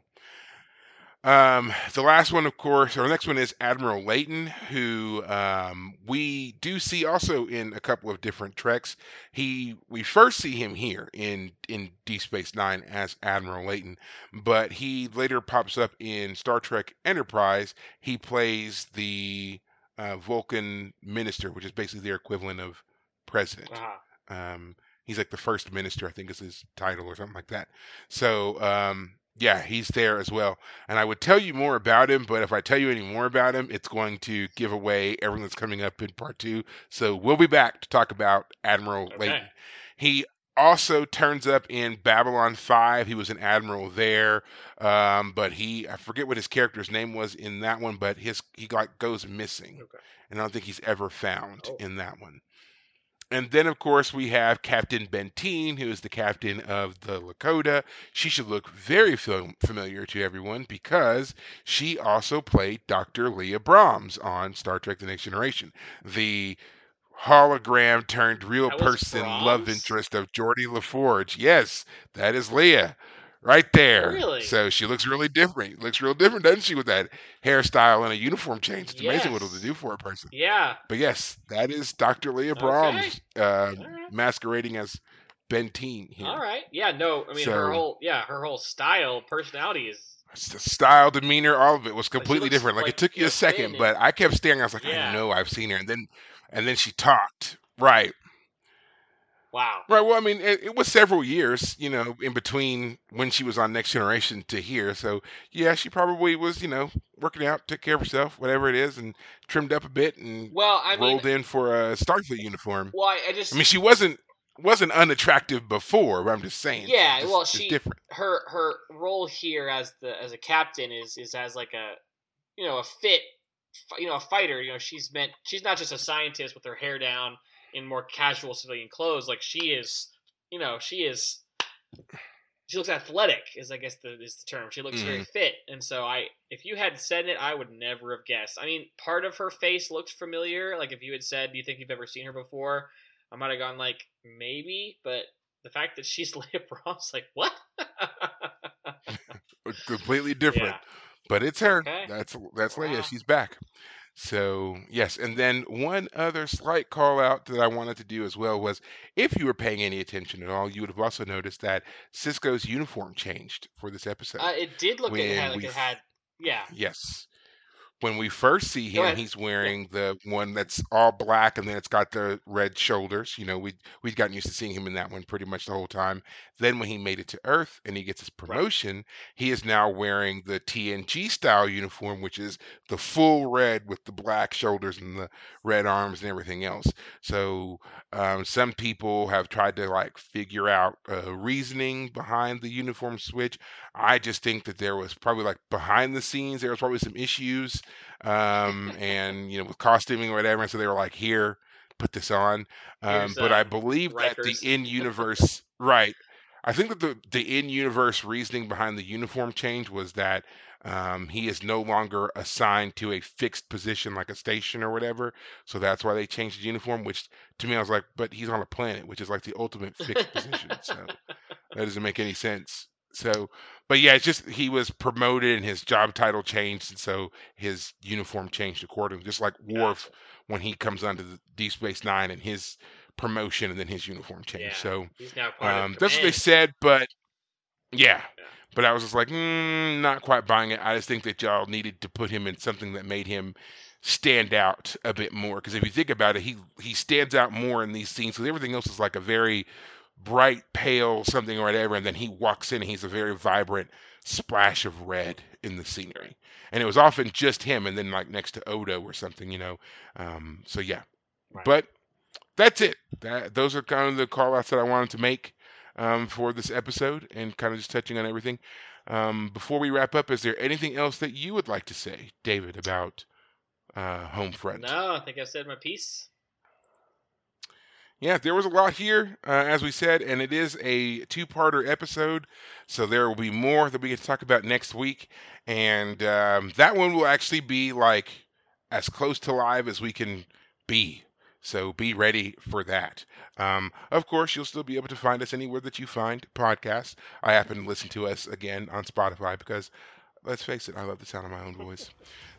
Um, the last one, of course, or the next one is Admiral Leyton, who um, we do see also in a couple of different treks. He, we first see him here in, in Deep Space Nine as Admiral Leyton, but he later pops up in Star Trek Enterprise. He plays the uh, Vulcan minister, which is basically their equivalent of president. Uh-huh. Um, he's like the first minister, I think is his title or something like that. So, um... yeah, he's there as well. And I would tell you more about him, but if I tell you any more about him, it's going to give away everything that's coming up in part two. So we'll be back to talk about Admiral okay. Leyton. He also turns up in Babylon five. He was an admiral there, um, but he, I forget what his character's name was in that one, but his he like goes missing. Okay. And I don't think he's ever found oh. in that one. And then, of course, we have Captain Bentine, who is the captain of the Lakota. She should look very familiar to everyone because she also played Doctor Leah Brahms on Star Trek The Next Generation. The hologram turned real person Brahms? Love interest of Geordie LaForge. Yes, that is Leah. Right there. Really? So she looks really different. Looks real different, doesn't she, with that hairstyle and a uniform change? It's yes. amazing what it'll do for a person. Yeah. But yes, that is Doctor Leah Brahms okay. uh, right. masquerading as Bentine here. All right. Yeah, no, I mean, so, her whole yeah, her whole style, personality is The style, demeanor, all of it was completely different. Like, like it took you a second, standing. But I kept staring. I was like, yeah. I know I've seen her, and then, and then she talked. Right. Wow. Right. Well, I mean, it, it was several years, you know, in between when she was on Next Generation to here. So yeah, she probably was, you know, working out, took care of herself, whatever it is, and trimmed up a bit, and well, I rolled mean, in for a Starfleet uniform. Well, I, I just, I mean, she wasn't. Wasn't unattractive before, but I'm just saying. Yeah, just, well, she different. her her role here as the as a captain is is as like a you know a fit you know a fighter. You know, she's meant she's not just a scientist with her hair down in more casual civilian clothes. Like she is, you know, she is. She looks athletic, is I guess the is the term. She looks mm. very fit, and so I, if you had said it, I would never have guessed. I mean, part of her face looked familiar. Like if you had said, "Do you think you've ever seen her before?" I might have gone like maybe, but the fact that she's Leia Brahms, like what? Completely different, yeah. But it's her. Okay. That's that's wow. Leia. She's back. So yes, and then one other slight call out that I wanted to do as well was if you were paying any attention at all, you would have also noticed that Sisko's uniform changed for this episode. Uh, it did look like it had, like we, it had, yeah. Yes. When we first see him, he's wearing the one that's all black, and then it's got the red shoulders. You know, we we'd gotten used to seeing him in that one pretty much the whole time. Then when he made it to Earth and he gets his promotion, right. He is now wearing the T N G style uniform, which is the full red with the black shoulders and the red arms and everything else. So um, some people have tried to like figure out uh, reasoning behind the uniform switch. I just think that there was probably like behind the scenes, there was probably some issues. um and you know with costuming or whatever, and so they were like, here, put this on. um Here's, but uh, I believe Rikers. That the in-universe right I think that the the in-universe reasoning behind the uniform change was that um he is no longer assigned to a fixed position like a station or whatever, so that's why they changed the uniform, which to me I was like, but he's on a planet, which is like the ultimate fixed position, so that doesn't make any sense. So, but yeah, it's just he was promoted and his job title changed, and so his uniform changed accordingly. Just like Worf, gotcha. When he comes onto the Deep Space Nine and his promotion, and then his uniform changed. Yeah, so he's now part um, of that's what they said, but yeah, yeah. But I was just like, mm, not quite buying it. I just think that y'all needed to put him in something that made him stand out a bit more. Because if you think about it, he he stands out more in these scenes. Because everything else is like a very bright, pale, something or whatever, and then he walks in and he's a very vibrant splash of red in the scenery. And it was often just him, and then like next to Odo or something, you know. Um, so yeah, right. But that's it. That, those are kind of the call-outs that I wanted to make um, for this episode, and kind of just touching on everything. Um, before we wrap up, is there anything else that you would like to say, David, about uh, Homefront? No, I think I said my piece. Yeah, there was a lot here, uh, as we said, and it is a two-parter episode, so there will be more that we can talk about next week, and um, that one will actually be, like, as close to live as we can be, so be ready for that. Um, of course, you'll still be able to find us anywhere that you find podcasts. I happen to listen to us, again, on Spotify, because, let's face it, I love the sound of my own voice.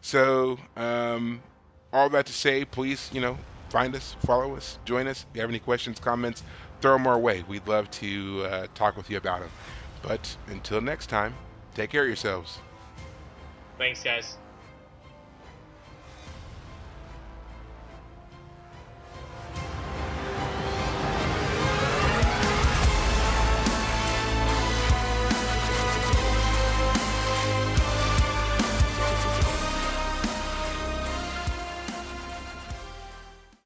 So, um, all that to say, please, you know, find us, follow us, join us. If you have any questions, comments, throw them our way. We'd love to uh, talk with you about them. But until next time, take care of yourselves. Thanks, guys.